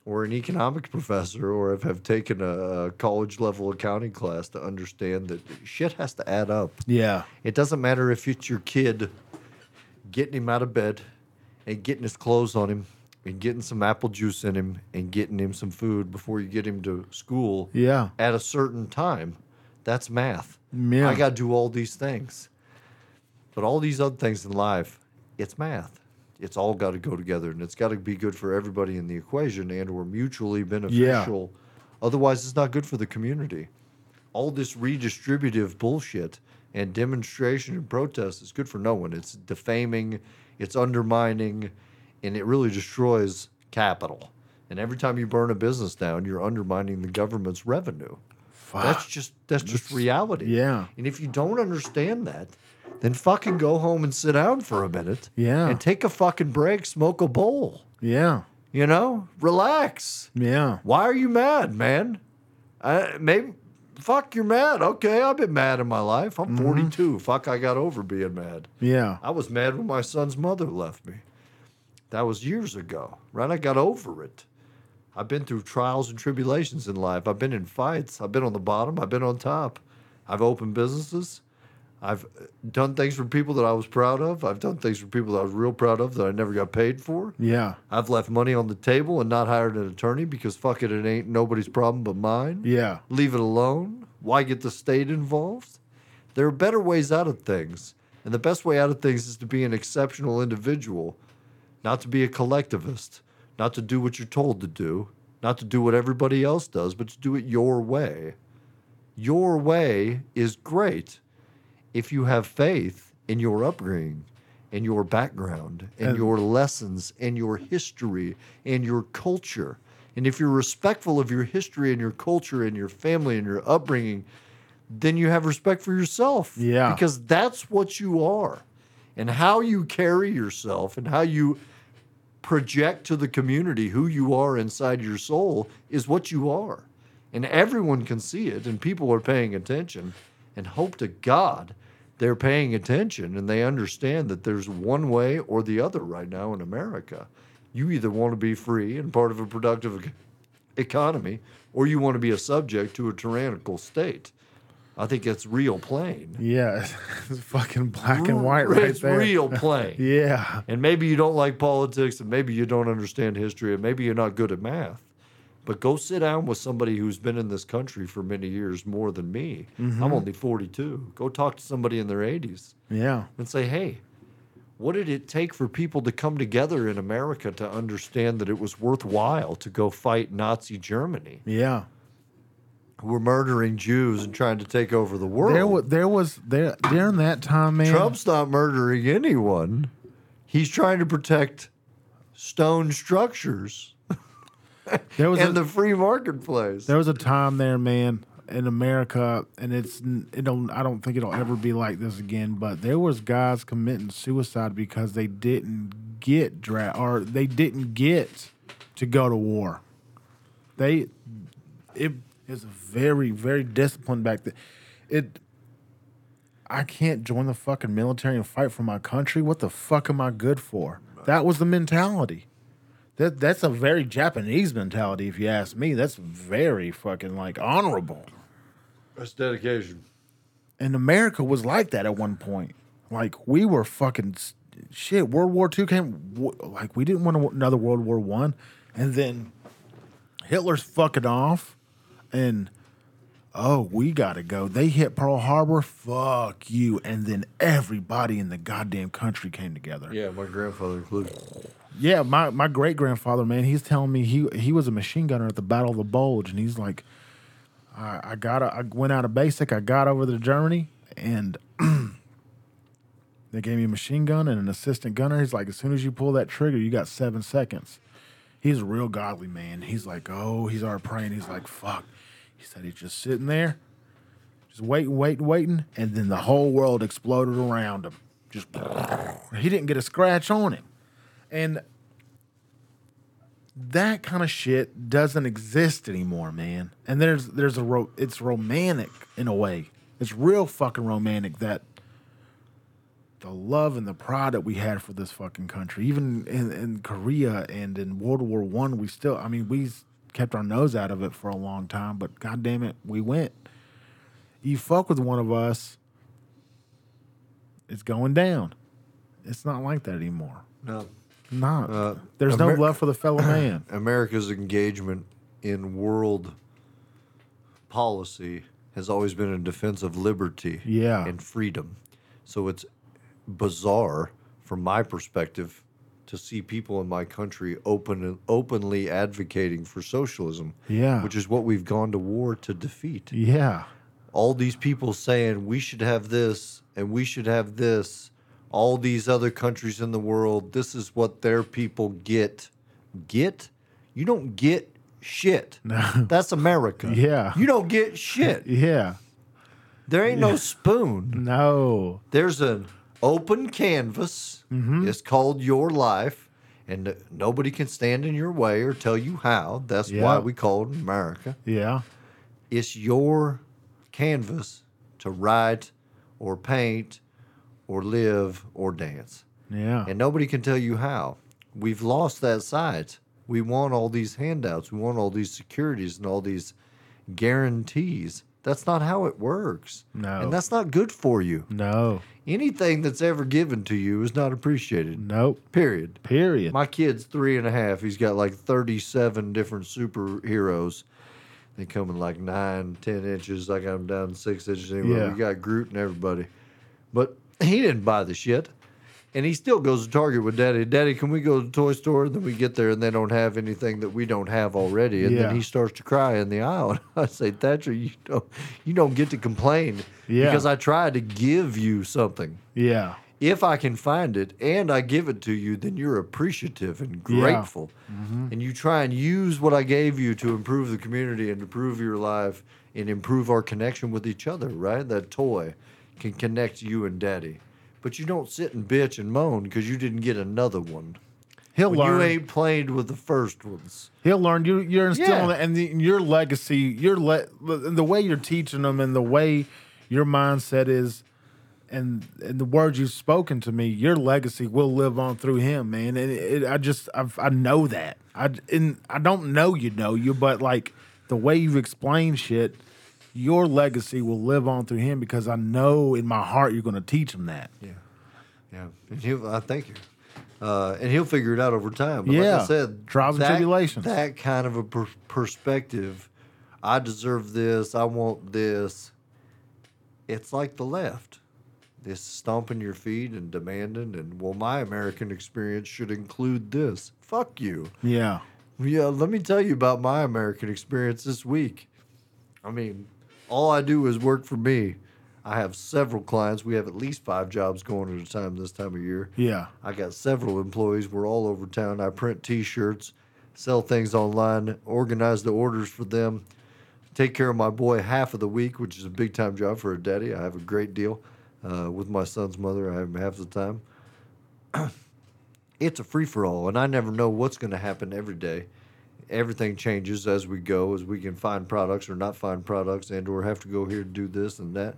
or an economics professor or have, have taken a, a college-level accounting class to understand that shit has to add up. Yeah. It doesn't matter if it's your kid getting him out of bed and getting his clothes on him and getting some apple juice in him and getting him some food before you get him to school yeah. at a certain time. That's math. Yeah. I got to do all these things. But all these other things in life, it's math. It's all got to go together, and it's got to be good for everybody in the equation and or mutually beneficial. Yeah. Otherwise, it's not good for the community. All this redistributive bullshit and demonstration and protest is good for no one. It's defaming, it's undermining, and it really destroys capital. And every time you burn a business down, you're undermining the government's revenue. Fuck. That's just that's just that's, reality. Yeah. And if you don't understand that, then fucking go home and sit down for a minute. Yeah. And take a fucking break, smoke a bowl. Yeah. You know, relax. Yeah. Why are you mad, man? I, maybe, fuck, you're mad. Okay, I've been mad in my life. I'm mm-hmm. forty-two. Fuck, I got over being mad. Yeah. I was mad when my son's mother left me. That was years ago, right? I got over it. I've been through trials and tribulations in life. I've been in fights. I've been on the bottom. I've been on top. I've opened businesses. I've done things for people that I was proud of. I've done things for people that I was real proud of that I never got paid for. Yeah. I've left money on the table and not hired an attorney because, fuck it, it ain't nobody's problem but mine. Yeah. Leave it alone. Why get the state involved? There are better ways out of things. And the best way out of things is to be an exceptional individual, not to be a collectivist, not to do what you're told to do, not to do what everybody else does, but to do it your way. Your way is great if you have faith in your upbringing, in your background, in and, your lessons, in your history, in your culture. And if you're respectful of your history and your culture and your family and your upbringing, then you have respect for yourself. Yeah. Because that's what you are. And how you carry yourself and how you project to the community who you are inside your soul is what you are. And everyone can see it, and people are paying attention. And hope to God they're paying attention and they understand that there's one way or the other right now in America. You either want to be free and part of a productive economy, or you want to be a subject to a tyrannical state. I think it's real plain. Yeah, it's fucking black and white right it's there. It's real plain. Yeah. And maybe you don't like politics, and maybe you don't understand history, and maybe you're not good at math. But go sit down with somebody who's been in this country for many years more than me. Mm-hmm. I'm only forty-two. Go talk to somebody in their eighties. Yeah. And say, hey, what did it take for people to come together in America to understand that it was worthwhile to go fight Nazi Germany? Yeah. We're murdering Jews and trying to take over the world. There was, there was there during that time, man. Trump's not murdering anyone. He's trying to protect stone structures. There was and a, the free marketplace. There was a time there, man, in America, and it's it don't. I don't think it'll ever be like this again. But there was guys committing suicide because they didn't get dra- or they didn't get to go to war. They it is very very disciplined back then. It. I can't join the fucking military and fight for my country. What the fuck am I good for? That was the mentality. That that's a very Japanese mentality, if you ask me. That's very fucking like honorable. That's dedication. And America was like that at one point. Like we were fucking shit. World War Two came. Like we didn't want another World War One, and then Hitler's fucking off, and oh, we gotta go. They hit Pearl Harbor. Fuck you. And then everybody in the goddamn country came together. Yeah, my grandfather included. Yeah, my, my great-grandfather, man, he's telling me he he was a machine gunner at the Battle of the Bulge, and he's like, I, I got I went out of basic, I got over to Germany, and they gave me a machine gun and an assistant gunner. He's like, as soon as you pull that trigger, you got seven seconds. He's a real godly man. He's like, oh, he's already praying. He's like, fuck. He said he's just sitting there, just waiting, waiting, waiting, and then the whole world exploded around him. Just he didn't get a scratch on him. And that kind of shit doesn't exist anymore, man. And there's there's a ro- it's romantic in a way. It's real fucking romantic, that the love and the pride that we had for this fucking country, even in, in Korea and in World War One, we still, I mean, we kept our nose out of it for a long time, but goddamn it, we went. You fuck with one of us, it's going down. It's not like that anymore. No. Not. Uh, There's Amer- no love for the fellow man. America's engagement in world policy has always been in defense of liberty yeah. and freedom. So it's bizarre, from my perspective, to see people in my country open openly advocating for socialism, yeah. which is what we've gone to war to defeat. Yeah. All these people saying we should have this and we should have this. All these other countries in the world, this is what their people get. Get? You don't get shit. No. That's America. Yeah. You don't get shit. Yeah. There ain't yeah. no spoon. No. There's an open canvas. Mm-hmm. It's called your life. and nobody can stand in your way or tell you how. That's yeah. why we call it America. Yeah. It's your canvas to write or paint or live or dance. Yeah. And nobody can tell you how. We've lost that sight. We want all these handouts. We want all these securities and all these guarantees. That's not how it works. No. And that's not good for you. No. Anything that's ever given to you is not appreciated. Nope. Period. Period. My kid's three and a half. He's got like thirty-seven different superheroes. They come in like nine, ten inches. I got him down to six inches. Anyway, yeah. We got Groot and everybody. But he didn't buy the shit. And he still goes to Target with Daddy. Daddy, can we go to the toy store? And then we get there, and they don't have anything that we don't have already. And yeah. then he starts to cry in the aisle. And I say, Thatcher, you don't, you don't get to complain yeah. because I tried to give you something. Yeah. If I can find it and I give it to you, then you're appreciative and grateful. Yeah. Mm-hmm. And you try and use what I gave you to improve the community and improve your life and improve our connection with each other, right? That toy can connect you and Daddy. But you don't sit and bitch and moan because you didn't get another one. He'll when learn. You ain't played with the first ones. He'll learn. You, you're instilling yeah. and the, your legacy, your le- the way you're teaching them, and the way your mindset is, and, and the words you've spoken to me, your legacy will live on through him, man. And it, it, I just I've, I know that. I and I don't know you know you, but like the way you've explained shit. Your legacy will live on through him because I know in my heart you're going to teach him that. Yeah, yeah. And he'll, I thank you. Uh, and he'll figure it out over time. But yeah. like I said, trials and tribulations. That kind of a per- perspective, I deserve this, I want this. It's like the left. It's stomping your feet and demanding, and, well, my American experience should include this. Fuck you. Yeah. Yeah, let me tell you about my American experience this week. I mean... all I do is work for me. I have several clients. We have at least five jobs going at a time this time of year. Yeah. I got several employees. We're all over town. I print T-shirts, sell things online, organize the orders for them, take care of my boy half of the week, which is a big-time job for a daddy. I have a great deal uh, with my son's mother. I have him half the time. It's a free-for-all, and I never know what's going to happen every day. Everything changes as we go, as we can find products or not find products and or have to go here to do this and that.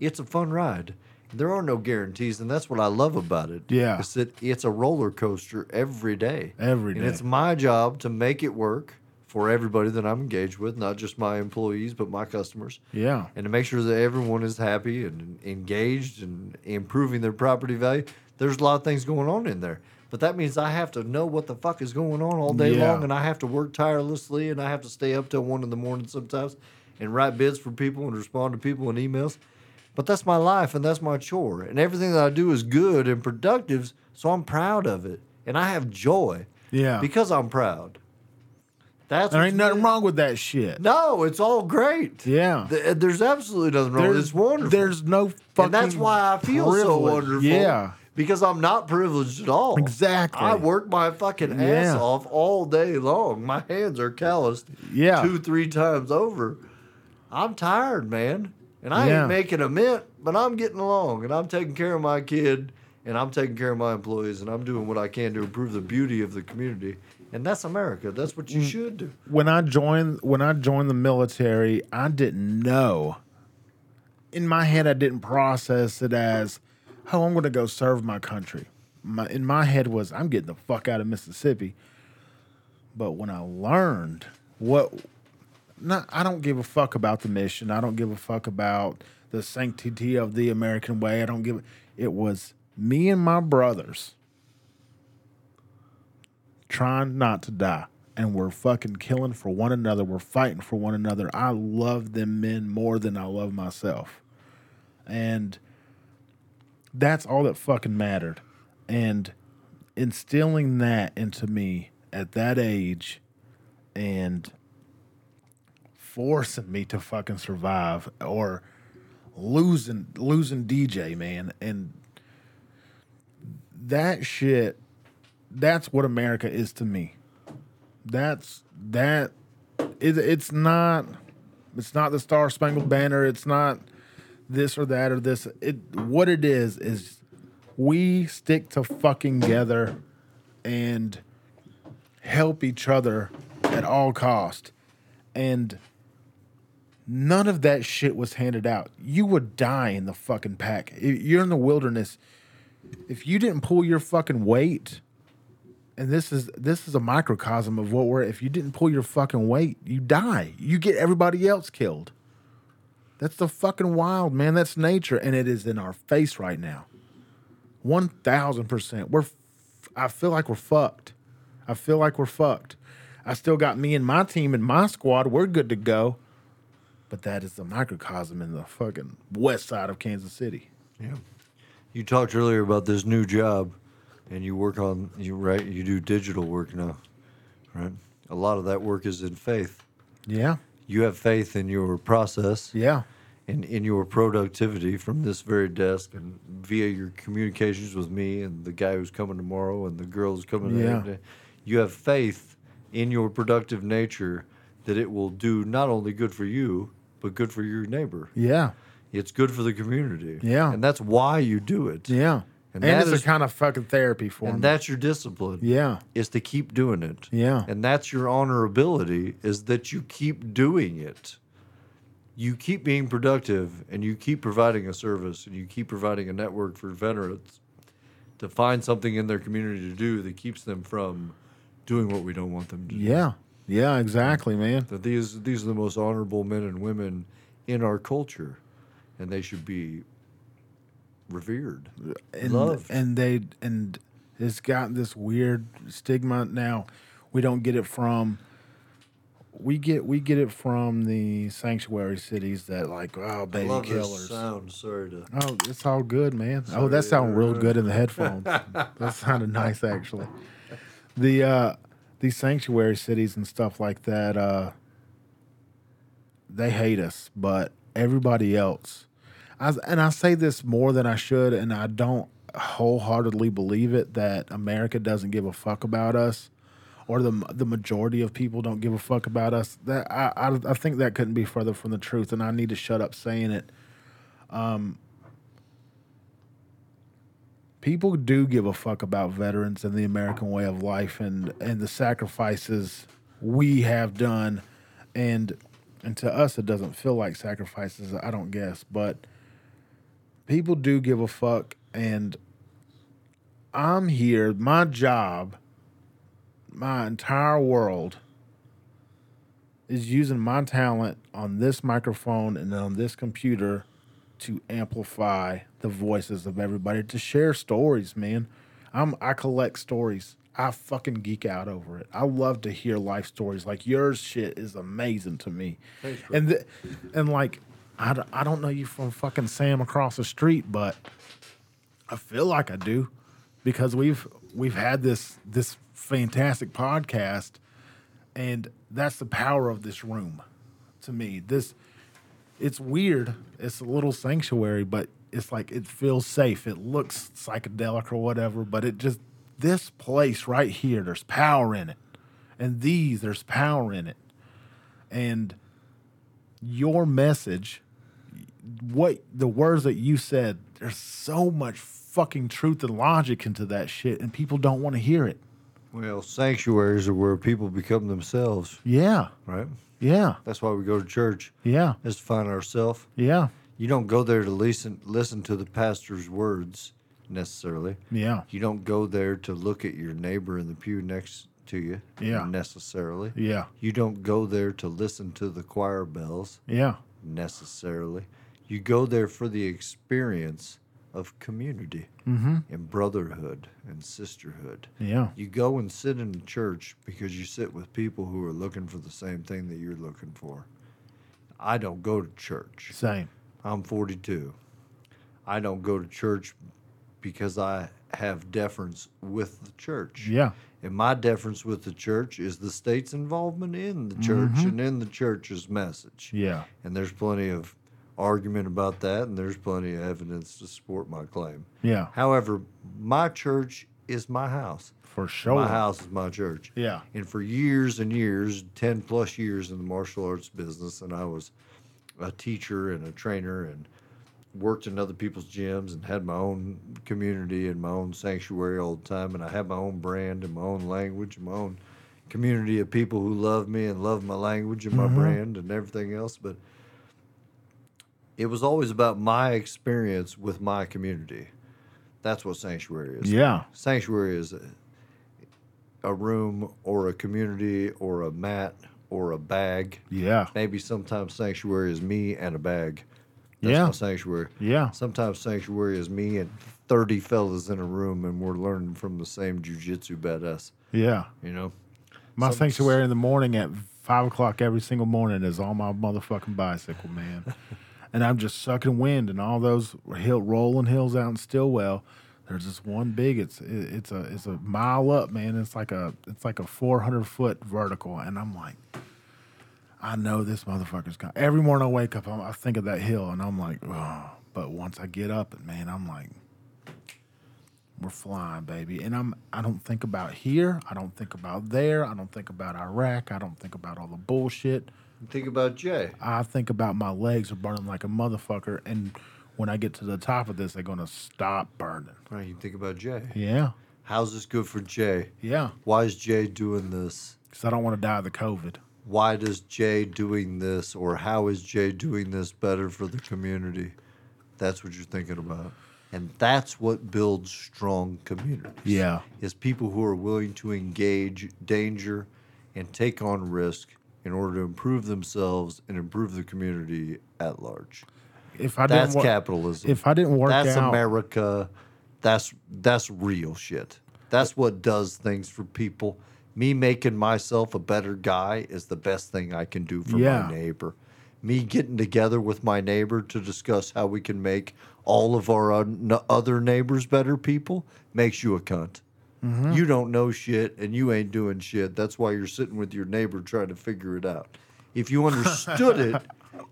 It's a fun ride. There are no guarantees, and that's what I love about it. Yeah. It's, that it's a roller coaster every day. Every day. And it's my job to make it work for everybody that I'm engaged with, not just my employees but my customers. Yeah. And to make sure that everyone is happy and engaged and improving their property value. There's a lot of things going on in there. But that means I have to know what the fuck is going on all day yeah. long, and I have to work tirelessly, and I have to stay up till one in the morning sometimes and write bids for people and respond to people in emails. But that's my life, and that's my chore. And everything that I do is good and productive, so I'm proud of it. And I have joy yeah. because I'm proud. That's there ain't nothing wrong with that shit. No, it's all great. Yeah. Th- there's absolutely nothing wrong with it. It's wonderful. There's no fucking And that's why I feel privilege. So wonderful. Yeah. Because I'm not privileged at all. Exactly. I work my fucking ass yeah. off all day long. My hands are calloused yeah. two, three times over. I'm tired, man. And I yeah. ain't making a mint, but I'm getting along. And I'm taking care of my kid, and I'm taking care of my employees, and I'm doing what I can to improve the beauty of the community. And that's America. That's what you should do. When I joined, when I joined the military, I didn't know. In my head, I didn't process it as, how long would I go serve my country? My, in my head was, I'm getting the fuck out of Mississippi. But when I learned what, not, I don't give a fuck about the mission. I don't give a fuck about the sanctity of the American way. I don't give a, it was me and my brothers trying not to die. And we're fucking killing for one another. We're fighting for one another. I love them men more than I love myself. And that's all that fucking mattered. And instilling that into me at that age and forcing me to fucking survive or losing losing D J, man. And that shit, that's what America is to me. That's that it, it's not it's not the Star Spangled Banner, it's not this or that or this. It what it is is we stick to fucking together and help each other at all cost. And none of that shit was handed out. You would die in the fucking pack. You're in the wilderness. If you didn't pull your fucking weight, and this is this is a microcosm of what we're, if you didn't pull your fucking weight, you die. You get everybody else killed. That's the fucking wild, man. That's nature, and it is in our face right now. one thousand percent. We're, I feel like we're fucked. I feel like we're fucked. I still got me and my team and my squad. We're good to go. But that is the microcosm in the fucking west side of Kansas City. Yeah. You talked earlier about this new job, and you work on, you right, you do digital work now, right? A lot of that work is in faith. Yeah. You have faith in your process. Yeah. And in your productivity from this very desk and via your communications with me and the guy who's coming tomorrow and the girl who's coming yeah. today. You have faith in your productive nature that it will do not only good for you, but good for your neighbor. Yeah. It's good for the community. Yeah. And that's why you do it. Yeah. And, and that it's is, a kind of fucking therapy for and me. And that's your discipline. Yeah. Is to keep doing it. Yeah. And that's your honorability, is that you keep doing it. You keep being productive, and you keep providing a service, and you keep providing a network for veterans to find something in their community to do that keeps them from doing what we don't want them to do. Yeah. Yeah, exactly, man. That these these are the most honorable men and women in our culture, and they should be revered, and loved. And they and it's got this weird stigma now. We don't get it from we get we get it from the sanctuary cities that like oh baby I love killers. This sound. Sorry to oh it's all good, man. Sorry, oh that sounded real good in the headphones. That sounded nice actually. The uh, these sanctuary cities and stuff like that, uh, they hate us, but everybody else. I, and I say this more than I should, and I don't wholeheartedly believe it, that America doesn't give a fuck about us, or the the majority of people don't give a fuck about us. That I I, I think that couldn't be further from the truth, and I need to shut up saying it. Um, people do give a fuck about veterans and the American way of life, and, and the sacrifices we have done, and and to us it doesn't feel like sacrifices. I don't guess, but. People do give a fuck, and I'm here. My job, my entire world, is using my talent on this microphone and on this computer to amplify the voices of everybody, to share stories, man. I'm, I collect stories. I fucking geek out over it. I love to hear life stories. Like, yours shit is amazing to me. Thanks, bro. And th- and, like... I, I don't know you from fucking Sam across the street, but I feel like I do, because we've we've had this this fantastic podcast, and that's the power of this room to me. This it's weird. It's a little sanctuary, but it's like it feels safe. It looks psychedelic or whatever, but it just this place right here, there's power in it. And these, there's power in it. And your message, what the words that you said, there's so much fucking truth and logic into that shit, and people don't want to hear it. Well, sanctuaries are where people become themselves. Yeah. Right? Yeah. That's why we go to church. Yeah. Is to find ourselves. Yeah. You don't go there to listen listen to the pastor's words necessarily. Yeah. You don't go there to look at your neighbor in the pew next to you, yeah, necessarily. Yeah. You don't go there to listen to the choir bells, yeah, necessarily. You go there for the experience of community, mm-hmm, and brotherhood and sisterhood. Yeah. You go and sit in the church because you sit with people who are looking for the same thing that you're looking for. I don't go to church. Same. I'm forty-two. I don't go to church because I have deference with the church. Yeah. And my deference with the church is the state's involvement in the church, mm-hmm, and in the church's message. Yeah. And there's plenty of argument about that, and there's plenty of evidence to support my claim. Yeah. However, my church is my house. For sure. My house is my church. Yeah. And for years and years, ten plus years in the martial arts business, and I was a teacher and a trainer and worked in other people's gyms and had my own community and my own sanctuary all the time, and I had my own brand and my own language and my own community of people who love me and love my language and my mm-hmm. brand and everything else. But it was always about my experience with my community. That's what sanctuary is. Yeah. Sanctuary is a, a room or a community or a mat or a bag. Yeah. Maybe sometimes sanctuary is me and a bag. That's yeah. my sanctuary. Yeah. Sometimes sanctuary is me and thirty fellas in a room, and we're learning from the same jujitsu badass. Yeah. You know? My Some, sanctuary in the morning at five o'clock every single morning is on my motherfucking bicycle, man. And I'm just sucking wind, and all those hill rolling hills out in Stillwell. There's this one big. It's it, it's a it's a mile up, man. It's like a it's like a four hundred foot vertical, and I'm like, I know this motherfucker's coming. Every morning I wake up, I'm, I think of that hill, and I'm like, oh. But once I get up, and man, I'm like, we're flying, baby. And I'm I don't think about here. I don't think about there. I don't think about Iraq. I don't think about all the bullshit. Think about Jay. I think about my legs are burning like a motherfucker, and when I get to the top of this, they're gonna stop burning. Right? You think about Jay. Yeah. How's this good for Jay? Yeah. Why is Jay doing this? Because I don't want to die of the COVID. Why does Jay doing this, or how is Jay doing this better for the community? That's what you're thinking about, and that's what builds strong communities. Yeah. Is people who are willing to engage danger and take on risk in order to improve themselves and improve the community at large. If I that's didn't wa- capitalism. If I didn't work that's out. America. That's that's real shit. That's what does things for people. Me making myself a better guy is the best thing I can do for yeah. my neighbor. Me getting together with my neighbor to discuss how we can make all of our un- other neighbors better people makes you a cunt. Mm-hmm. You don't know shit, and you ain't doing shit. That's why you're sitting with your neighbor trying to figure it out. If you understood it,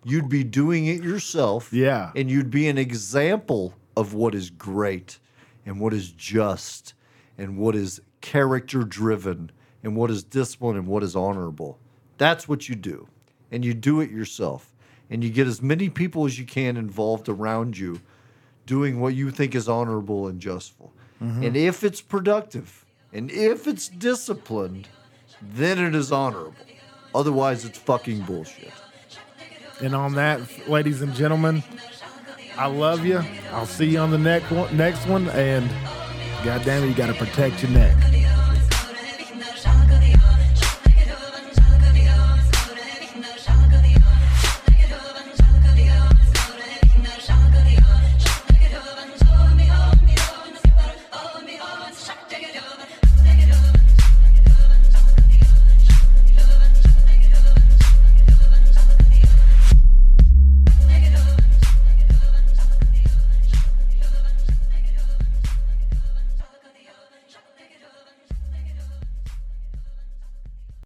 you'd be doing it yourself. Yeah. And you'd be an example of what is great and what is just and what is character-driven and what is disciplined and what is honorable. That's what you do. And you do it yourself. And you get as many people as you can involved around you doing what you think is honorable and justful. Mm-hmm. And if it's productive, and if it's disciplined, then it is honorable. Otherwise, it's fucking bullshit. And on that, ladies and gentlemen, I love you. I'll see you on the next one, next one. And goddamn it, you got to protect your neck.